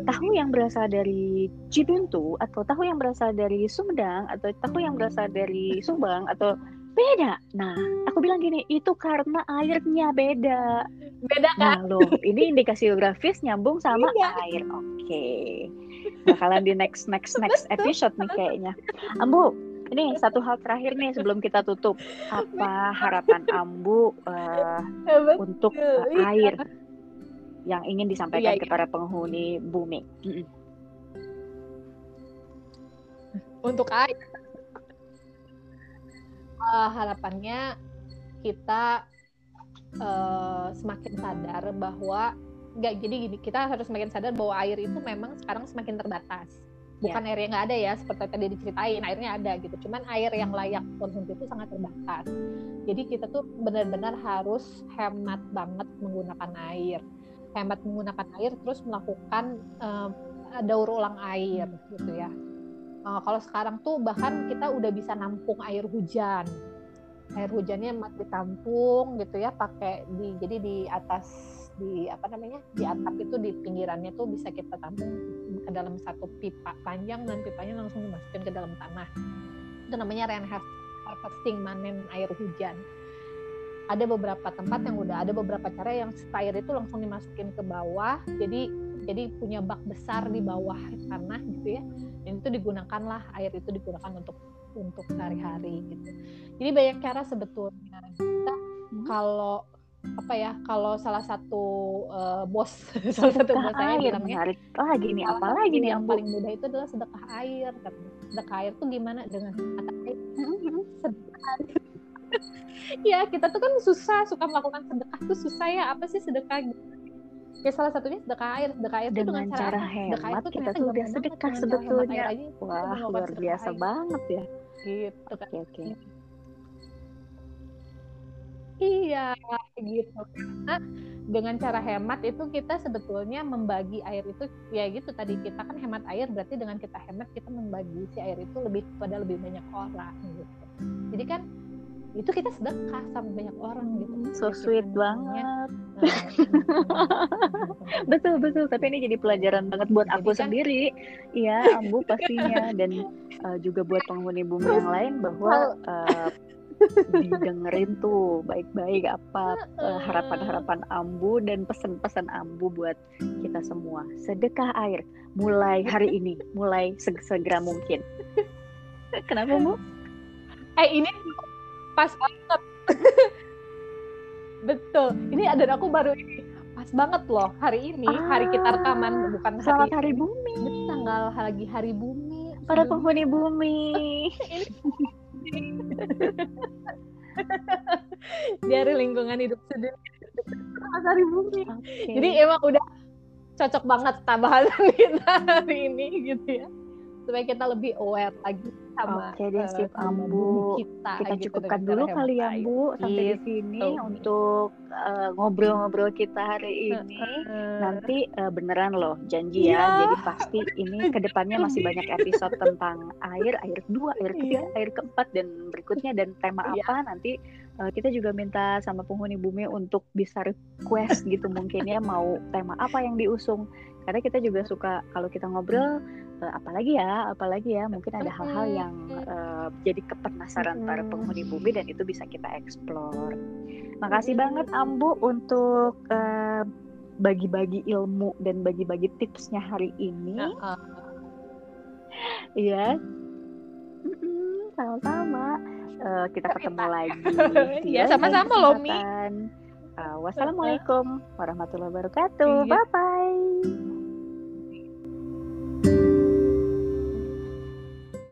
Tahu yang berasal dari Cibuntu atau tahu yang berasal dari Sumedang atau tahu yang berasal dari Subang atau beda. Nah, aku bilang gini, itu karena airnya beda. Beda kan? Nah, loh, ini indikasi geografis nyambung sama air. Oke. Bakalan di next episode nih kayaknya. Ambu, Ini satu hal terakhir nih sebelum kita tutup. Apa harapan Ambu untuk air yang ingin disampaikan ke para penghuni bumi? Untuk air, harapannya kita semakin sadar bahwa kita harus semakin sadar bahwa air itu memang sekarang semakin terbatas. Bukan air yang nggak ada ya, seperti tadi diceritain, airnya ada gitu. Cuman air yang layak konsumsi itu sangat terbatas. Jadi kita tuh benar-benar harus hemat banget menggunakan air. Hemat menggunakan air, terus melakukan daur ulang air gitu ya. Kalau sekarang tuh bahkan kita udah bisa nampung air hujan. Air hujannya ditampung gitu ya, pakai jadi di atas, di apa namanya, di atap itu, di pinggirannya tuh bisa kita tampung ke dalam satu pipa panjang, dan pipanya langsung dimasukin ke dalam tanah. Itu namanya rain harvesting, manen air hujan. Ada beberapa tempat yang udah ada beberapa cara yang air itu langsung dimasukin ke bawah, jadi punya bak besar di bawah tanah gitu ya. Dan itu digunakanlah, air itu digunakan untuk sehari-hari gitu. Jadi banyak cara sebetulnya. Kita kalau salah satu bos saya bilang menarik lagi nih, apalagi nih yang paling mudah itu adalah sedekah air. Sedekah air tuh gimana? Dengan kata air, sedekah. Ya, kita tuh kan suka melakukan sedekah tuh susah ya. Apa sih sedekah? Ya, salah satunya sedekah air. Sedekah air dengan cara hemat, kita tuh udah sedekah sebetulnya. Wah, luar biasa banget ya. Gitu kan. Oke. Iya, gitu. Karena dengan cara hemat itu kita sebetulnya membagi air itu, ya gitu tadi, kita kan hemat air, berarti dengan kita hemat kita membagi si air itu lebih banyak orang gitu. Jadi kan itu kita sedekah sama banyak orang gitu. So sweet banget. Betul, tapi ini jadi pelajaran banget buat aku sendiri. Iya, Ambu pastinya, dan juga buat penghuni bumi yang lain, bahwa didengerin tuh baik-baik apa harapan-harapan Ambu dan pesan-pesan Ambu buat kita semua. Sedekah air mulai hari ini, mulai segera mungkin. Kenapa, Bu? Ini pas banget. Betul. Ini dan aku baru ini pas banget loh hari ini, hari kita rekaman, bukan hari bumi. Ini tanggal lagi hari bumi. Para penghuni bumi. Dari lingkungan hidup sedunia hari bumi. Okay. Jadi emang udah cocok banget tambahan kita hari ini gitu ya, supaya kita lebih aware lagi sama Ambu. Kita gitu, cukupkan dulu kali ya, Bu, sampai di sini untuk ngobrol-ngobrol kita hari ini. Nanti beneran loh, janji ya. Jadi pasti ini kedepannya masih banyak episode tentang air kedua, air ketiga, air keempat, dan berikutnya, dan tema apa nanti kita juga minta sama penghuni bumi untuk bisa request gitu mungkin ya, mau tema apa yang diusung. Karena kita juga suka kalau kita ngobrol, apalagi ya mungkin ada hal-hal yang jadi kepenasaran para penghuni bumi, dan itu bisa kita eksplor. Makasih banget Ambu untuk bagi-bagi ilmu dan bagi-bagi tipsnya hari ini. Iya. Sama-sama. Kita ketemu lagi. Iya, sama-sama loh, Mi. Wassalamualaikum warahmatullahi wabarakatuh. Bye-bye.